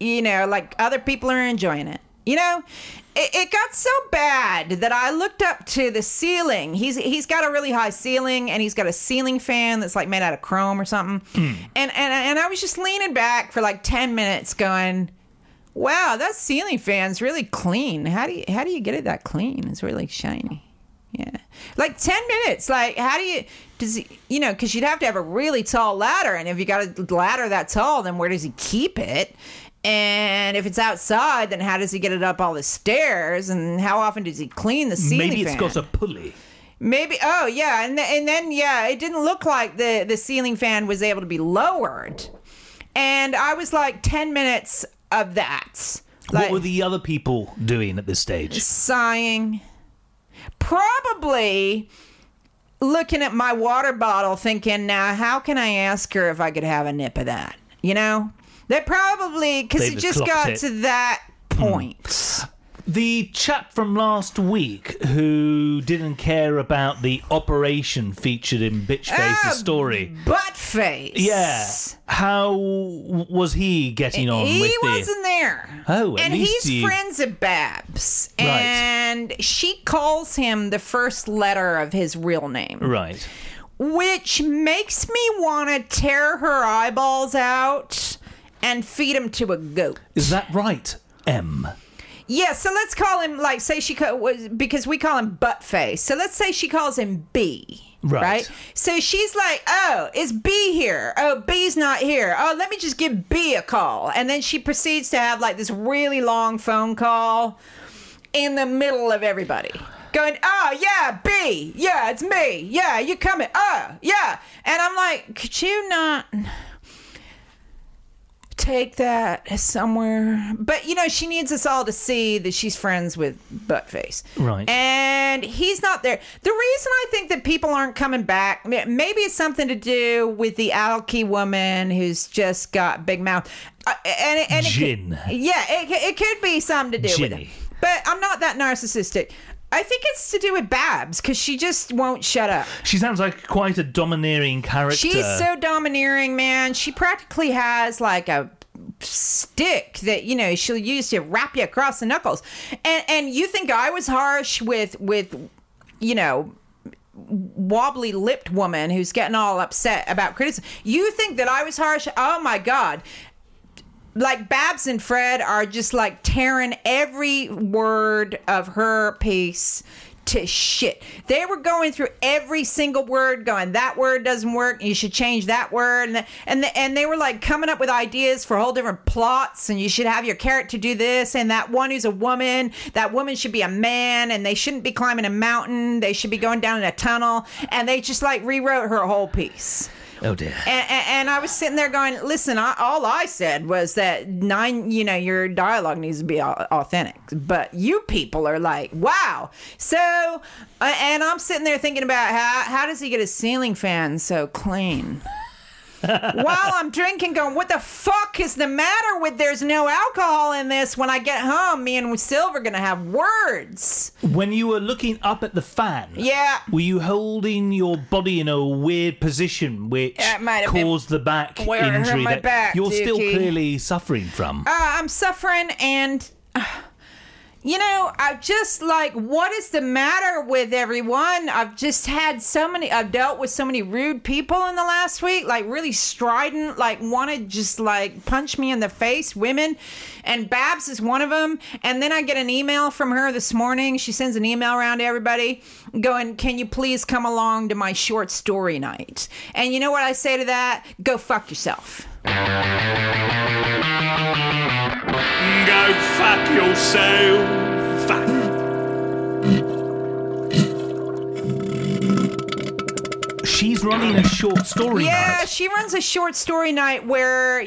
you know, like other people are enjoying it, you know. It got so bad that I looked up to the ceiling. He's got a really high ceiling, and he's got a ceiling fan that's like made out of chrome or something. Mm. And I was just leaning back for like 10 minutes, going, "Wow, that ceiling fan's really clean. How do you get it that clean? It's really shiny." Yeah, like 10 minutes. Like, how do you? Does he, you know? Because you'd have to have a really tall ladder, and if you got a ladder that tall, then where does he keep it? And if it's outside, then how does he get it up all the stairs? And how often does he clean the ceiling fan? Maybe it's got a pulley. Maybe, oh, yeah. And then, it didn't look like the ceiling fan was able to be lowered. And I was like 10 minutes of that. Like, what were the other people doing at this stage? Sighing. Probably looking at my water bottle thinking, now, how can I ask her if I could have a nip of that? You know? They probably, because it just got to that point. Mm. The chap from last week who didn't care about the operation featured in Bitchface's story. Buttface. Yeah. How was he getting on with it? He wasn't there. Oh, at least he's friends of Babs. Right. And she calls him the first letter of his real name. Right. Which makes me want to tear her eyeballs out. And feed him to a goat. Is that right, M? Yeah, so let's call him, like, say she was, because we call him Buttface. So let's say she calls him B, right? So she's like, oh, is B here? Oh, B's not here. Oh, let me just give B a call. And then she proceeds to have, like, this really long phone call in the middle of everybody. Going, oh, yeah, B. Yeah, it's me. Yeah, you're coming. Oh, yeah. And I'm like, could you not... take that somewhere, but you know, she needs us all to see that she's friends with Buttface, right? And he's not there. The reason I think that people aren't coming back, maybe it's something to do with the alky woman who's just got big mouth, and gin. It could be something to do Ginny. With it. But I'm not that narcissistic. I think it's to do with Babs, because she just won't shut up. She sounds like quite a domineering character. She's so domineering, man. She practically has like a stick that, you know, she'll use to wrap you across the knuckles. And you think I was harsh with you know, wobbly-lipped woman who's getting all upset about criticism. You think that I was harsh? Oh, my God. Like, Babs and Fred are just, like, tearing every word of her piece to shit. They were going through every single word, going, that word doesn't work, you should change that word. And they were, like, coming up with ideas for whole different plots, and you should have your character do this, and that one who's a woman, that woman should be a man, and they shouldn't be climbing a mountain, they should be going down in a tunnel. And they just, like, rewrote her whole piece. Oh dear. And I was sitting there going, listen, all I said was that your dialogue needs to be authentic, but you people are like, wow. So, and I'm sitting there thinking about how does he get his ceiling fan so clean? while I'm drinking, going, what the fuck is the matter with there's no alcohol in this? When I get home, me and Silver are going to have words. When you were looking up at the fan, yeah, were you holding your body in a weird position which caused the back injury that back, you're Dookie. Still clearly suffering from? I'm suffering and... You know, I've just like, what is the matter with everyone? I've just had so many, I've dealt with so many rude people in the last week, like really strident, like want to just like punch me in the face, women. And Babs is one of them. And then I get an email from her this morning. She sends an email around to everybody going, can you please come along to my short story night? And you know what I say to that? Go fuck yourself. Go fuck yourself. Fuck. She's running a short story night. Yeah, she runs a short story night where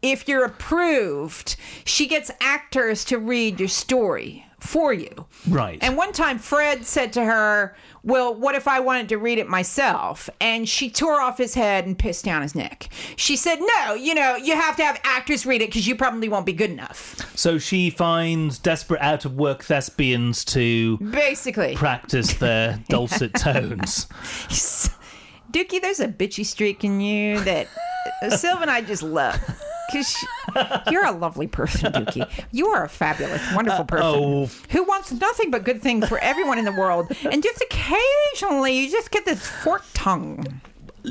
if you're approved, she gets actors to read your story for you. Right. And one time Fred said to her, well, what if I wanted to read it myself? And she tore off his head and pissed down his neck. She said, no, you know, you have to have actors read it because you probably won't be good enough. So she finds desperate out-of-work thespians to... basically. ...practice their dulcet tones. Dookie, there's a bitchy streak in you that Sylvia and I just love. Because you're a lovely person, Dookie. You are a fabulous, wonderful person who wants nothing but good things for everyone in the world. And just occasionally, you just get this forked tongue.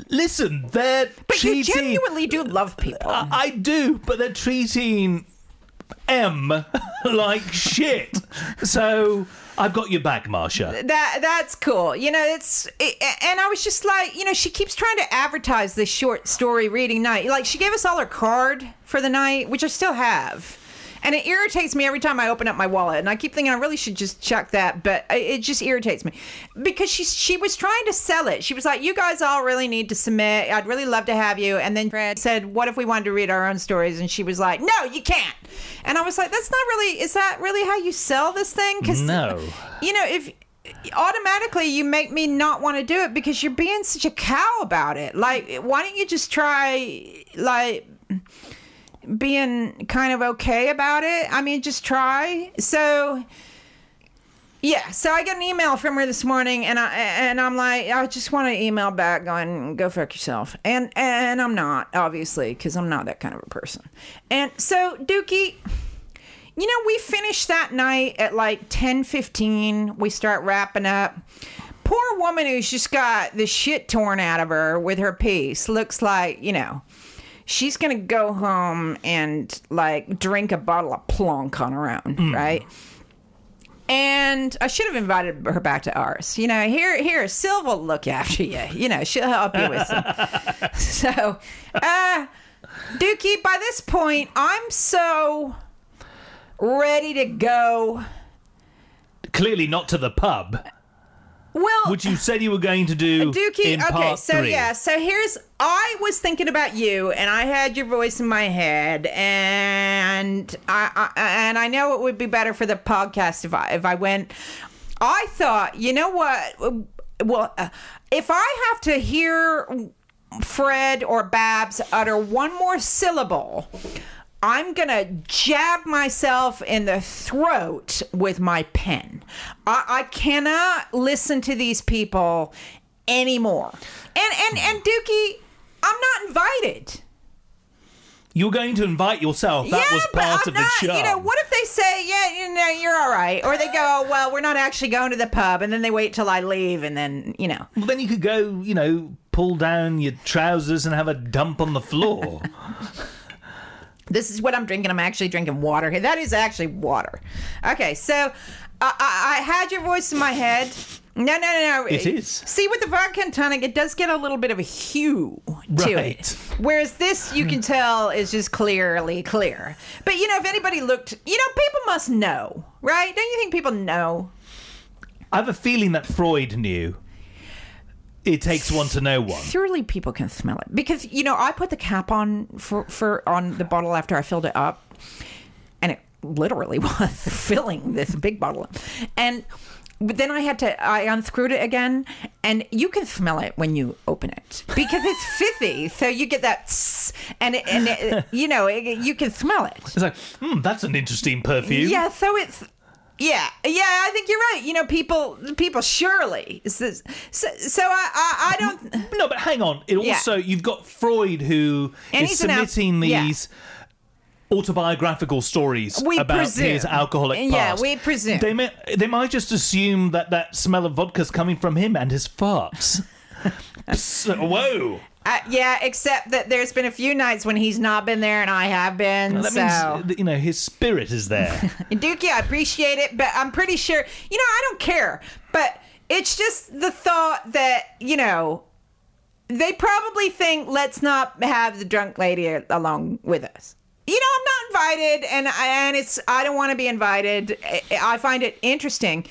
Listen, they're but treating... But you genuinely do love people. I do, but they're treating M like shit. So... I've got your back, Marsha. That's cool. You know, and I was just like, you know, she keeps trying to advertise this short story reading night. Like, she gave us all her card for the night, which I still have. And it irritates me every time I open up my wallet. And I keep thinking I really should just chuck that, but it just irritates me. Because she was trying to sell it. She was like, you guys all really need to submit. I'd really love to have you. And then Fred said, what if we wanted to read our own stories? And she was like, no, you can't. And I was like, that's not really, is that really how you sell this thing? 'Cause, no. You know, if... automatically you make me not want to do it because you're being such a cow about it. Like, why don't you just try, like... being kind of okay about it. I mean, just try. So, yeah. So I got an email from her this morning, and I'm like, I just want to email back going, go fuck yourself. And I'm not, obviously, because I'm not that kind of a person. And so, Dookie, you know, we finished that night at like 10:15. We start wrapping up. Poor woman who's just got the shit torn out of her with her piece. Looks like, you know, she's going to go home and, like, drink a bottle of plonk on her own, right? And I should have invited her back to ours. You know, here, Syl will look after you. You know, she'll help you with some. So, Dookie, by this point, I'm so ready to go. Clearly not to the pub. Well, which you said you were going to do Dookie, in part three. Yeah, so here's, I was thinking about you, and I had your voice in my head, and I know it would be better for the podcast if I went. I thought, you know what? Well, if I have to hear Fred or Babs utter one more syllable, I'm going to jab myself in the throat with my pen. I cannot listen to these people anymore. And Dookie, I'm not invited. You're going to invite yourself. That was part of the show. You know, what if they say, yeah, you know, you're all right. Or they go, oh, well, we're not actually going to the pub. And then they wait till I leave. And then, you know. Well, then you could go, you know, pull down your trousers and have a dump on the floor. This is what I'm drinking. I'm actually drinking water here. That is actually water. Okay, so I had your voice in my head. No. It is. See, with the vodka and tonic, it does get a little bit of a hue to it. Whereas this, you can tell, is just clearly clear. But, you know, if anybody looked... You know, people must know, right? Don't you think people know? I have a feeling that Freud knew. It takes one to know one. Surely people can smell it. Because, you know, I put the cap on for on the bottle after I filled it up. And it literally was filling this big bottle up. And But then I unscrewed it again, and you can smell it when you open it because it's fizzy. So you get that, and it, you know, you can smell it. It's like, that's an interesting perfume. Yeah. So it's. Yeah, I think you're right. You know, people surely. So I don't. No, but hang on. It also you've got Freud who is submitting these autobiographical stories about his alcoholic past. Yeah, we presume they might just assume that smell of vodka's coming from him and his farts. Whoa. Except that there's been a few nights when he's not been there and I have been. Well, that means, you know, his spirit is there. Dookie, I appreciate it, but I'm pretty sure, you know, I don't care. But it's just the thought that, you know, they probably think, let's not have the drunk lady along with us. You know, I'm not invited and I don't want to be invited. I find it interesting.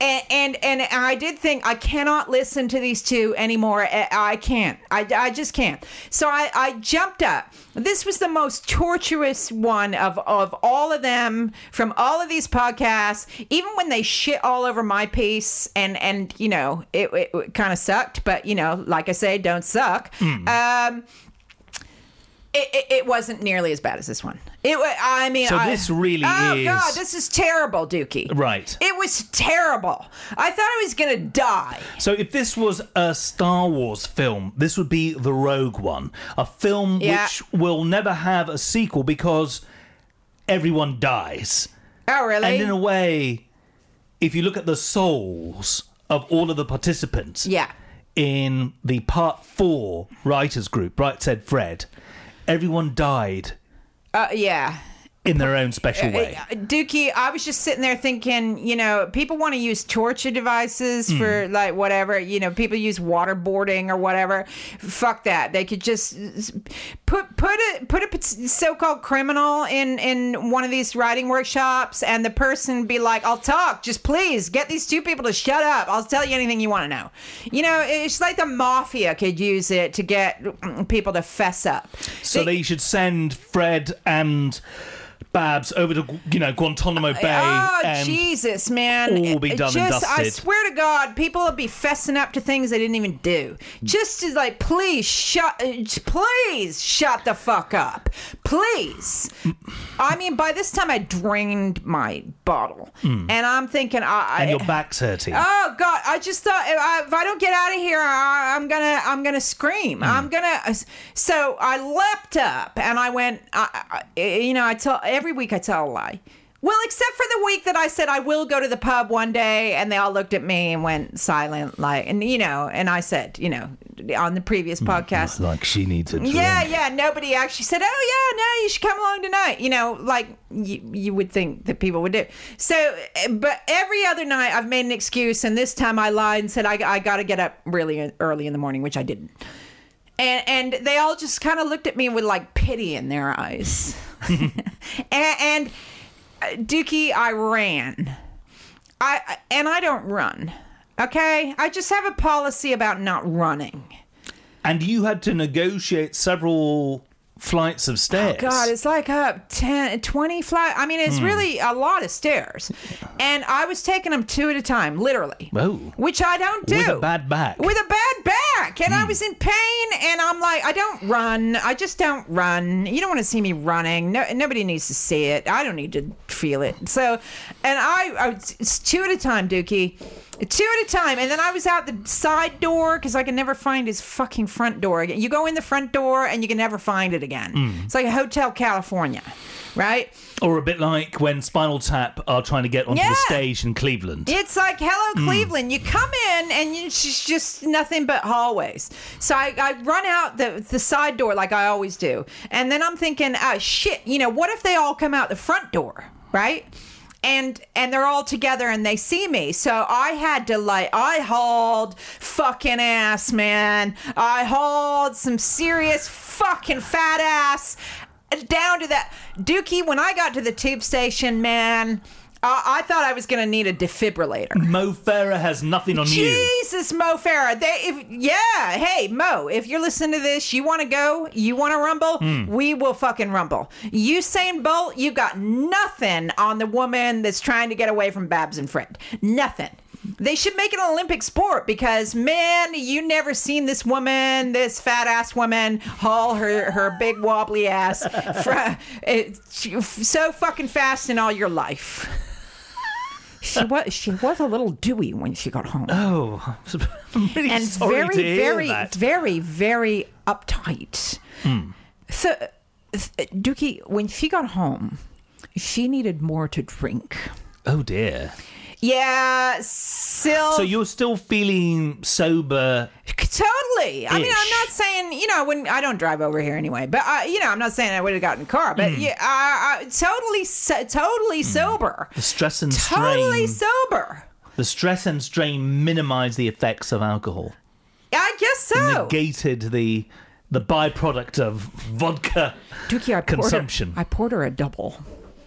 And I did think I cannot listen to these two anymore. I can't. I just can't. So I jumped up. This was the most torturous one of all of them from all of these podcasts. Even when they shit all over my piece and you know, it kind of sucked. But, you know, like I say, don't suck. It wasn't nearly as bad as this one. This really is... Oh, God, this is terrible, Dookie. Right. It was terrible. I thought I was going to die. So if this was a Star Wars film, this would be the Rogue One, a film which will never have a sequel because everyone dies. Oh, really? And in a way, if you look at the souls of all of the participants in the Part 4 writers group, Right Said Fred... Everyone died. In their own special way. Dookie, I was just sitting there thinking, you know, people want to use torture devices for, like, whatever. You know, people use waterboarding or whatever. Fuck that. They could just put a so-called criminal in one of these writing workshops and the person be like, I'll talk. Just please get these two people to shut up. I'll tell you anything you want to know. You know, it's like the mafia could use it to get people to fess up. So they should send Fred and... Babs over to, you know, Guantanamo Bay. Oh, Jesus, man. All will be done and dusted. I swear to God, people will be fessing up to things they didn't even do. Just as, like, please shut the fuck up. Please. I mean, by this time I drained my bottle. And I'm thinking... And your back's hurting. Oh, God. I just thought, if I don't get out of here, I'm gonna scream. I'm gonna... So I leapt up and I went, every week I tell a lie. Well, except for the week that I said I will go to the pub one day, and they all looked at me and went silent, like, and you know, and I said, you know, on the previous podcast, like she needs a drink. Yeah. Nobody actually said, oh yeah, no, you should come along tonight. You know, like you would think that people would do. So, but every other night I've made an excuse, and this time I lied and said I got to get up really early in the morning, which I didn't. And they all just kind of looked at me with like pity in their eyes. and Dookie, I ran. I don't run. Okay, I just have a policy about not running. And you had to negotiate several flights of stairs. Oh God, it's like up 20 flights. I mean, it's really a lot of stairs. And I was taking them two at a time, literally. Whoa. Which I don't do. With a bad back. And I was in pain, and I'm like, I don't run. I just don't run. You don't want to see me running. No, nobody needs to see it. I don't need to feel it. So, and it's two at a time, Dookie. Two at a time. And then I was out the side door because I can never find his fucking front door. You go in the front door and you can never find it again. It's like a Hotel California, right? Or a bit like when Spinal Tap are trying to get onto the stage in Cleveland. It's like, hello, Cleveland. You come in and it's just nothing but hallways. So I run out the side door like I always do. And then I'm thinking, oh, shit, you know, what if they all come out the front door, right? And they're all together and they see me. So I had to, like, I hauled fucking ass, man. I hauled some serious fucking fat ass down to that. Dookie, when I got to the tube station, man, I thought I was going to need a defibrillator. Mo Farah has nothing on you. Jesus, Mo Farah. Hey, Mo, if you're listening to this, you want to go, you want to rumble, we will fucking rumble. Usain Bolt, you got nothing on the woman that's trying to get away from Babs and Fred. Nothing. They should make it an Olympic sport because, man, you never seen this woman, this fat-ass woman, haul her big wobbly ass so fucking fast in all your life. She was a little dewy when she got home. Oh, I'm really and sorry very, to hear very, that. Very, very uptight. Mm. So, Dookie, when she got home, she needed more to drink. Oh dear. Yeah, so you're still feeling sober? Totally. I mean, I'm not saying, when I don't drive over here anyway, but, I'm not saying I would have gotten a car, but totally sober. The stress and strain. Totally sober. The stress and strain minimized the effects of alcohol. I guess so. Negated the byproduct of vodka consumption. I poured her a double.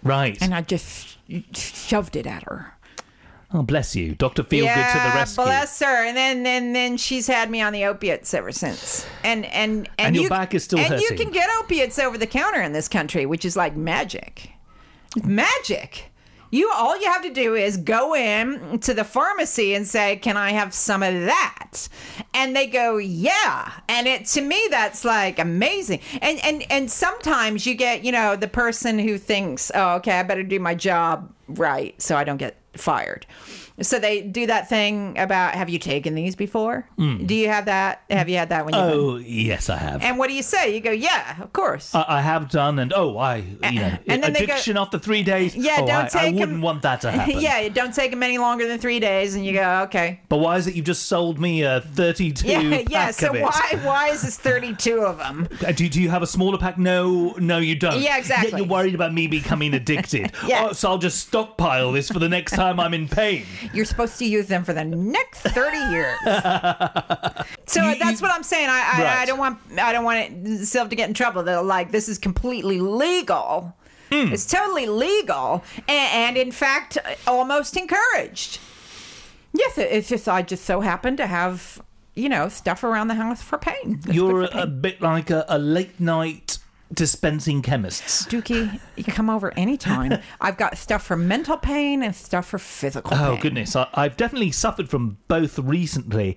Right. And I just shoved it at her. Oh, bless you. Dr. Feelgood to the rescue. Yeah, bless her. And then she's had me on the opiates ever since. And your back is still hurting. And you can get opiates over the counter in this country, which is like magic. Magic. All you have to do is go in to the pharmacy and say, "Can I have some of that?" And they go, "Yeah." And to me, that's like amazing. And sometimes you get, the person who thinks, "Oh, okay, I better do my job right so I don't get fired." So they do that thing about, "Have you taken these before?" Mm. Do you have that? Have you had that when you yes, I have. And what do you say? You go, "Yeah, of course. I have done." And addiction after 3 days. Yeah, don't take them. I wouldn't want that to happen. Yeah, don't take them any longer than 3 days. And you go, "Okay. But why is it you've just sold me a 32 pack so of it? Why is this 32 of them? Do you have a smaller pack?" No, you don't. Yeah, exactly. Yet you're worried about me becoming addicted. So I'll just stockpile this for the next time I'm in pain. You're supposed to use them for the next 30 years. So that's what I'm saying. I don't want Sylv to get in trouble. They're like, this is completely legal. Mm. It's totally legal, and in fact, almost encouraged. Yes, it's just I just so happen to have stuff around the house for pain. You're for pain. A bit like a late night dispensing chemists. Dookie, you come over anytime. I've got stuff for mental pain and stuff for physical pain. Oh, goodness. I've definitely suffered from both recently.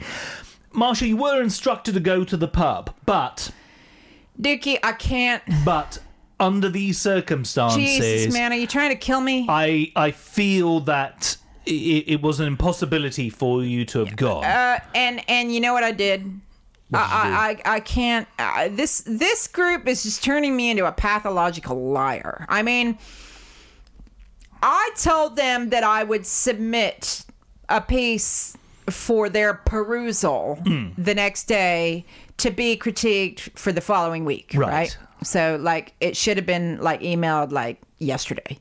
Marsha, you were instructed to go to the pub, but... Dookie, I can't... But under these circumstances... Jesus, man, are you trying to kill me? I feel that it was an impossibility for you to have gone. And you know what I did? I can't. This group is just turning me into a pathological liar. I mean, I told them that I would submit a piece for their perusal the next day to be critiqued for the following week. Right. So, it should have been emailed yesterday.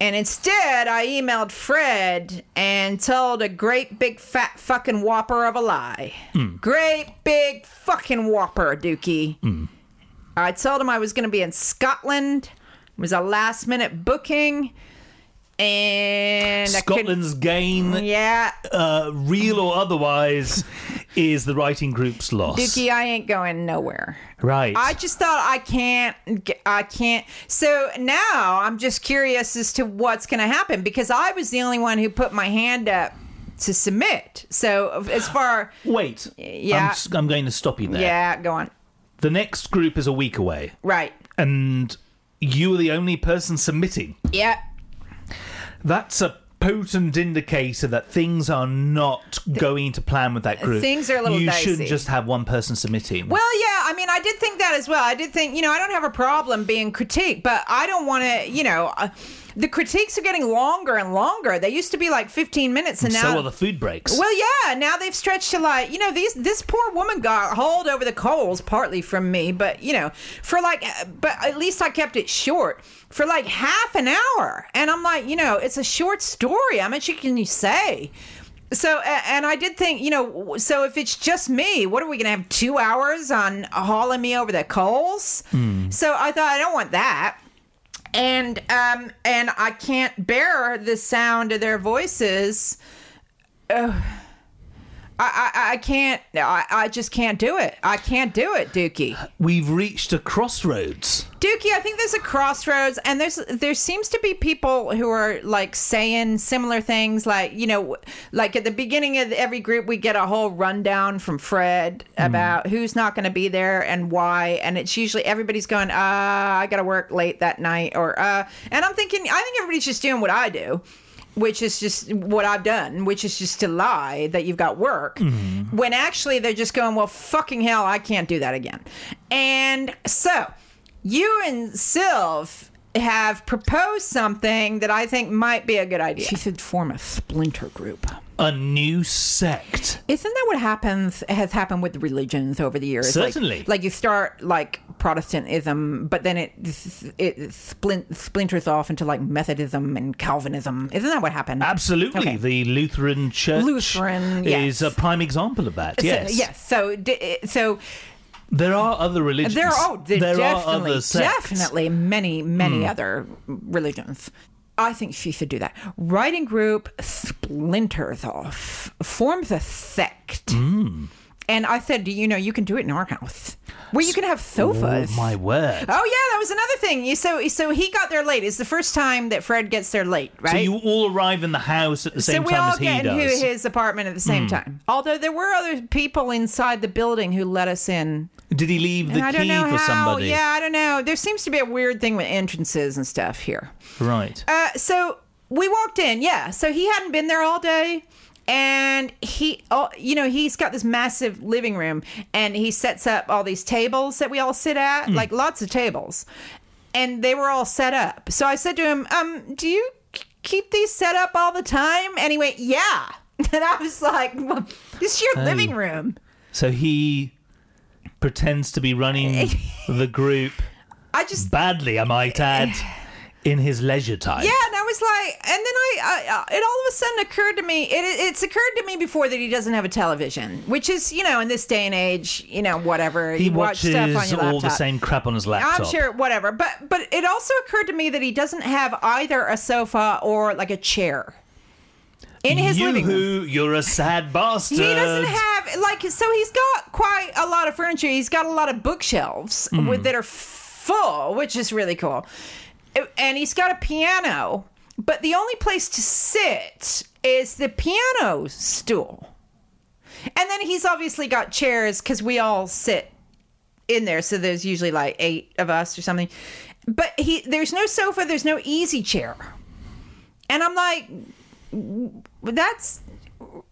And instead, I emailed Fred and told a great big fat fucking whopper of a lie. Mm. Great big fucking whopper, Dookie. Mm. I told him I was going to be in Scotland. It was a last minute booking. And Scotland's gain, real or otherwise, is the writing group's loss. Dookie, I ain't going nowhere. Right. I just thought I can't. So now I'm just curious as to what's going to happen because I was the only one who put my hand up to submit. So as far... Wait. Yeah. I'm going to stop you there. Yeah, go on. The next group is a week away. Right. And you were the only person submitting. Yeah. That's a potent indicator that things are not going to plan with that group. Things are a little dicey. You should just have one person submitting. Well, yeah, I mean, I did think that as well. I did think, I don't have a problem being critiqued, but I don't want to, the critiques are getting longer and longer. They used to be 15 minutes, and now... So are the food breaks. Well, yeah, now they've stretched to this poor woman got hauled over the coals, partly from me, but, but at least I kept it short. For half an hour. And I'm it's a short story. How much can you say? So, and I did think, so if it's just me, what are we going to have 2 hours on hauling me over the coals? Mm. So I thought, I don't want that. And I can't bear the sound of their voices. I just can't do it. I can't do it, Dookie. We've reached a crossroads. Dookie, I think there's a crossroads, and there seems to be people who are like saying similar things, like, you know, like at the beginning of every group we get a whole rundown from Fred about who's not going to be there and why, and it's usually everybody's going, I got to work late that night, or and I'm thinking, I think everybody's just doing what I do. Which is just what I've done, which is just to lie that you've got work, when actually they're just going, well, fucking hell, I can't do that again. And so you and Sylv have proposed something that I think might be a good idea. She should form a splinter group. A new sect. Isn't that what has happened with religions over the years? Certainly. Like you start like Protestantism, but then it splinters off into like Methodism and Calvinism. Isn't that what happened? Absolutely. Okay. The Lutheran Church is a prime example of that. Yes. So there are other religions. There are definitely many other religions. I think she should do that. Writing group splinters off, forms a sect. And I said, you know, you can do it in our house. Well, you can have sofas. Oh, my word. Oh, yeah, that was another thing. So he got there late. It's the first time that Fred gets there late, right? So you all arrive in the house at the same time as he does. So we all get into his apartment at the same time. Although there were other people inside the building who let us in. Did he leave the key for somebody? Yeah, I don't know. There seems to be a weird thing with entrances and stuff here. Right. So we walked in, yeah. So he hadn't been there all day. And he, you know, he's got this massive living room, and he sets up all these tables that we all sit at, like lots of tables, and they were all set up. So I said to him, do you keep these set up all the time? And he went, yeah. And I was like, well, this is your living room. So he pretends to be running the group badly, I might add. In his leisure time. Yeah, and I was like... And then it all of a sudden occurred to me... It's occurred to me before that he doesn't have a television. Which is, you know, in this day and age, you know, whatever. He watches stuff on your laptop. All the same crap on his laptop. I'm sure, whatever. But it also occurred to me that he doesn't have either a sofa or, like, a chair. In his living room. Yoo-hoo, you're a sad bastard. He doesn't have... Like, so he's got quite a lot of furniture. He's got a lot of bookshelves that are full, which is really cool. And he's got a piano, but the only place to sit is the piano stool. And then he's obviously got chairs because we all sit in there. So there's usually like 8 of us or something. But there's no sofa. There's no easy chair. And I'm like, that's...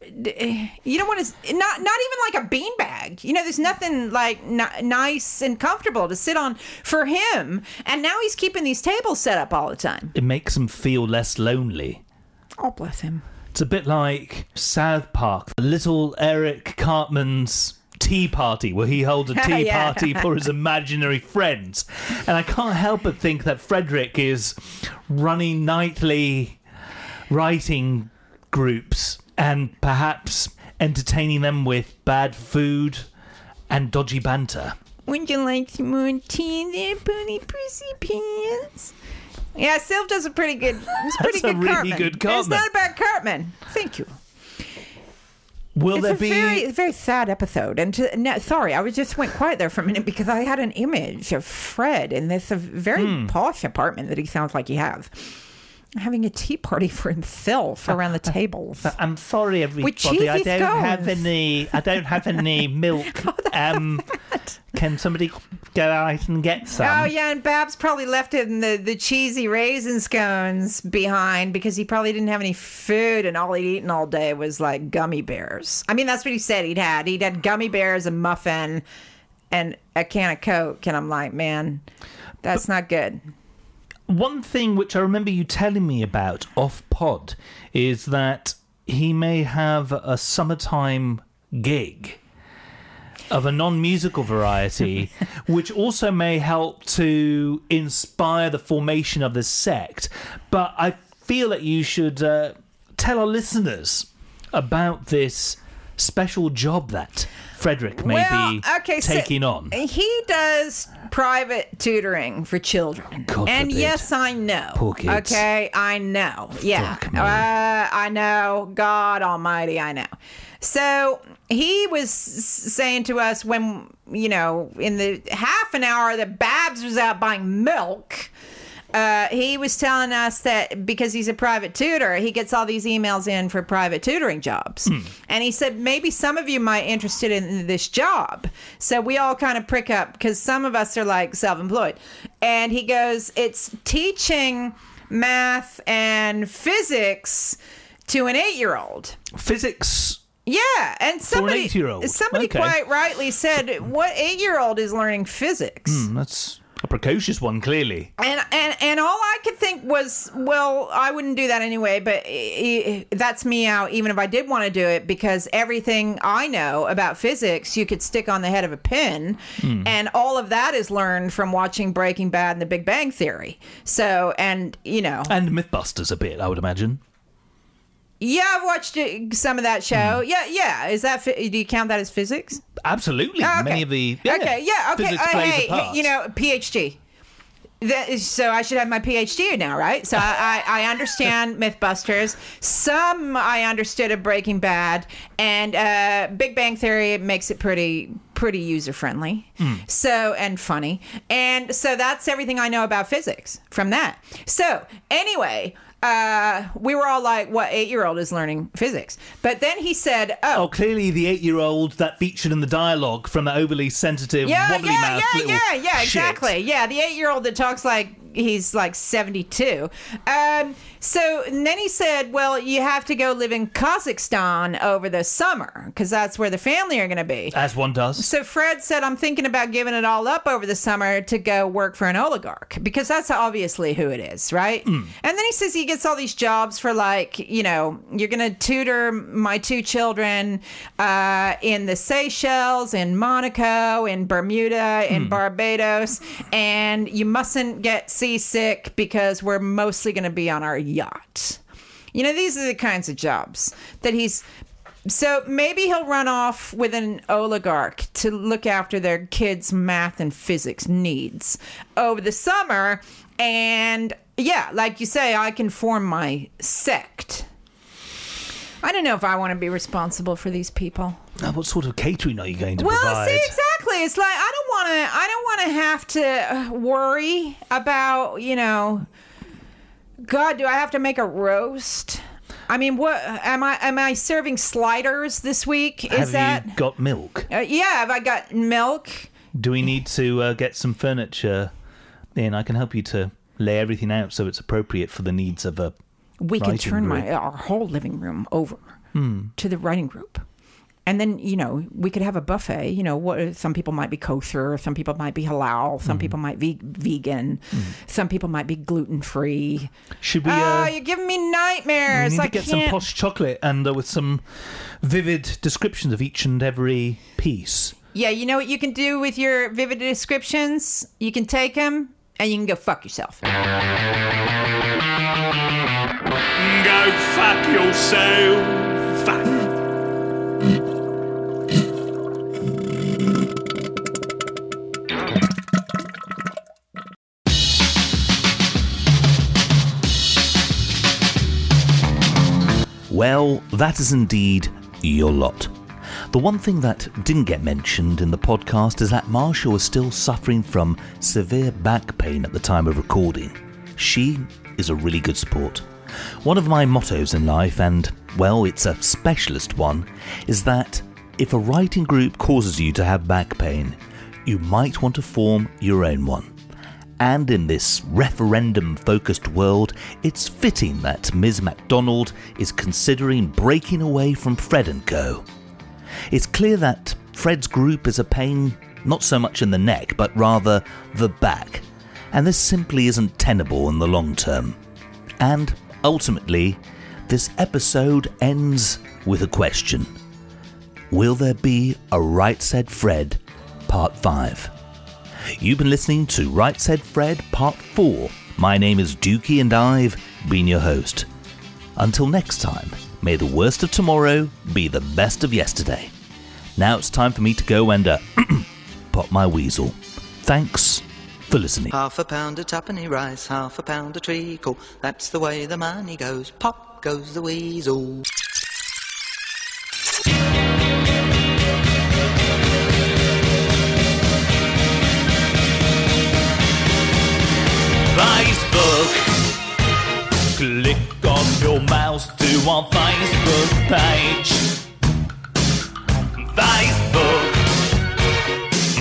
You don't want to... Not even like a beanbag. You know, there's nothing like nice and comfortable to sit on for him. And now he's keeping these tables set up all the time. It makes him feel less lonely. Oh, bless him. It's a bit like South Park. Little Eric Cartman's tea party, where he holds a tea party for his imaginary friends. And I can't help but think that Frederick is running nightly writing groups... And perhaps entertaining them with bad food and dodgy banter. Would you like some more tea there, bunny pussy pants? Yeah, Sylv does a pretty good... That's a really good Cartman. It's not a bad Cartman. Thank you. It's a very, very sad episode. And sorry, I just went quiet there for a minute because I had an image of Fred in this very posh apartment that he sounds like he has. Having a tea party for himself around the tables. I'm sorry, everybody. I don't have any milk. Can somebody go out and get some? Oh yeah, and Babs probably left him the cheesy raisin scones behind because he probably didn't have any food, and all he'd eaten all day was like gummy bears. I mean, that's what he said he'd had. He'd had gummy bears, a muffin, and a can of Coke. And I'm like, man, that's not good. One thing which I remember you telling me about off-pod is that he may have a summertime gig of a non-musical variety, which also may help to inspire the formation of this sect. But I feel that you should tell our listeners about this special job that Frederick may be taking on. He does private tutoring for children. God and forbid. Yes, I know. Poor kids. Okay, I know. Yeah. Fuck me. I know. God almighty, I know. So he was saying to us when, you know, in the half an hour that Babs was out buying milk, he was telling us that because he's a private tutor, he gets all these emails in for private tutoring jobs. Mm. And he said, maybe some of you might be interested in this job. So we all kind of prick up because some of us are like self-employed. And he goes, it's teaching math and physics to an 8-year-old. Physics? Yeah, and somebody okay. quite rightly said, what 8-year-old is learning physics? That's a precocious one, clearly. And all I could think was, well, I wouldn't do that anyway, but that's me out, even if I did want to do it, because everything I know about physics, you could stick on the head of a pin, and all of that is learned from watching Breaking Bad and The Big Bang Theory. So, and, you know. And Mythbusters a bit, I would imagine. Yeah, I've watched some of that show. Yeah. Is that do you count that as physics? Absolutely. Oh, okay. Many of the okay. Physics plays a part. You know, PhD. So I should have my PhD now, right? So I understand Mythbusters. Some I understood of Breaking Bad, and Big Bang Theory makes it pretty user friendly. So and funny, and so that's everything I know about physics from that. So anyway. We were all like, what 8-year-old is learning physics? But then he said, oh, clearly the 8-year-old that featured in the dialogue from the overly sensitive, wobbly mouth little yeah, exactly. Shit. Yeah, the 8-year-old that talks like he's like 72. So then he said, well, you have to go live in Kazakhstan over the summer because that's where the family are going to be. As one does. So Fred said, I'm thinking about giving it all up over the summer to go work for an oligarch because that's obviously who it is, right? And then he says he gets all these jobs for like, you know, you're going to tutor my 2 children in the Seychelles, in Monaco, in Bermuda, in Barbados, and you mustn't get seasick because we're mostly going to be on our yacht. You know, these are the kinds of jobs that he's... So maybe he'll run off with an oligarch to look after their kids' math and physics needs over the summer. And yeah, like you say, I can form my sect. I don't know if I want to be responsible for these people. What sort of catering are you going to provide? Well, see, exactly. It's like, I don't want to have to worry about, you know... God, do I have to make a roast? I mean, what am I serving sliders this week? Have you got milk? Have I got milk? Do we need to get some furniture in? I can help you to lay everything out so it's appropriate for the needs of a We can turn our whole living room over to the writing group. And then, you know, we could have a buffet. You know, some people might be kosher, some people might be halal, some people might be vegan, some people might be gluten-free. Should we... Oh, you're giving me nightmares. We need to get some posh chocolate and with some vivid descriptions of each and every piece. Yeah, you know what you can do with your vivid descriptions? You can take them and you can go fuck yourself. Go fuck yourself. Fuck. Well, that is indeed your lot. The one thing that didn't get mentioned in the podcast is that Marsha was still suffering from severe back pain at the time of recording. She is a really good sport. One of my mottos in life, and, well, it's a specialist one, is that if a writing group causes you to have back pain, you might want to form your own one. And in this referendum-focused world, it's fitting that Ms. MacDonald is considering breaking away from Fred & Co. It's clear that Fred's group is a pain not so much in the neck, but rather the back, and this simply isn't tenable in the long term. And ultimately, this episode ends with a question. Will there be a Right Said Fred Part 5? You've been listening to Right Said Fred Part 4. My name is Dukey and I've been your host. Until next time, May the worst of tomorrow be the best of yesterday. Now it's time for me to go and pop my weasel. Thanks for listening. Half a pound of tuppenny rice, half a pound of treacle. That's the way the money goes. Pop goes the weasel. Facebook. Click on your mouse to our Facebook page. Facebook.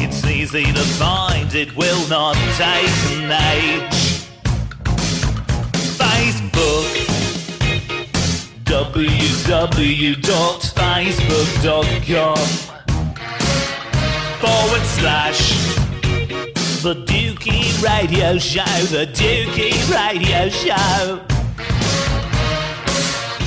It's easy to find. It will not take an age. Facebook. www.facebook.com/ The Dukey Radio Show, The Dukey Radio Show.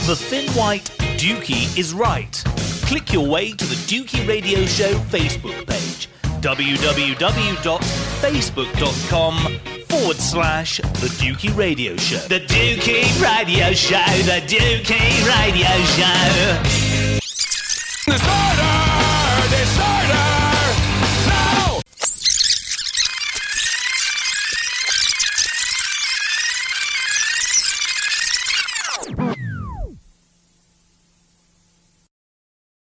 The thin white Dukey is right. Click your way to the Dukey Radio Show Facebook page. www.facebook.com/ The Dukey Radio Show. The Dukey Radio Show, The Dukey Radio Show.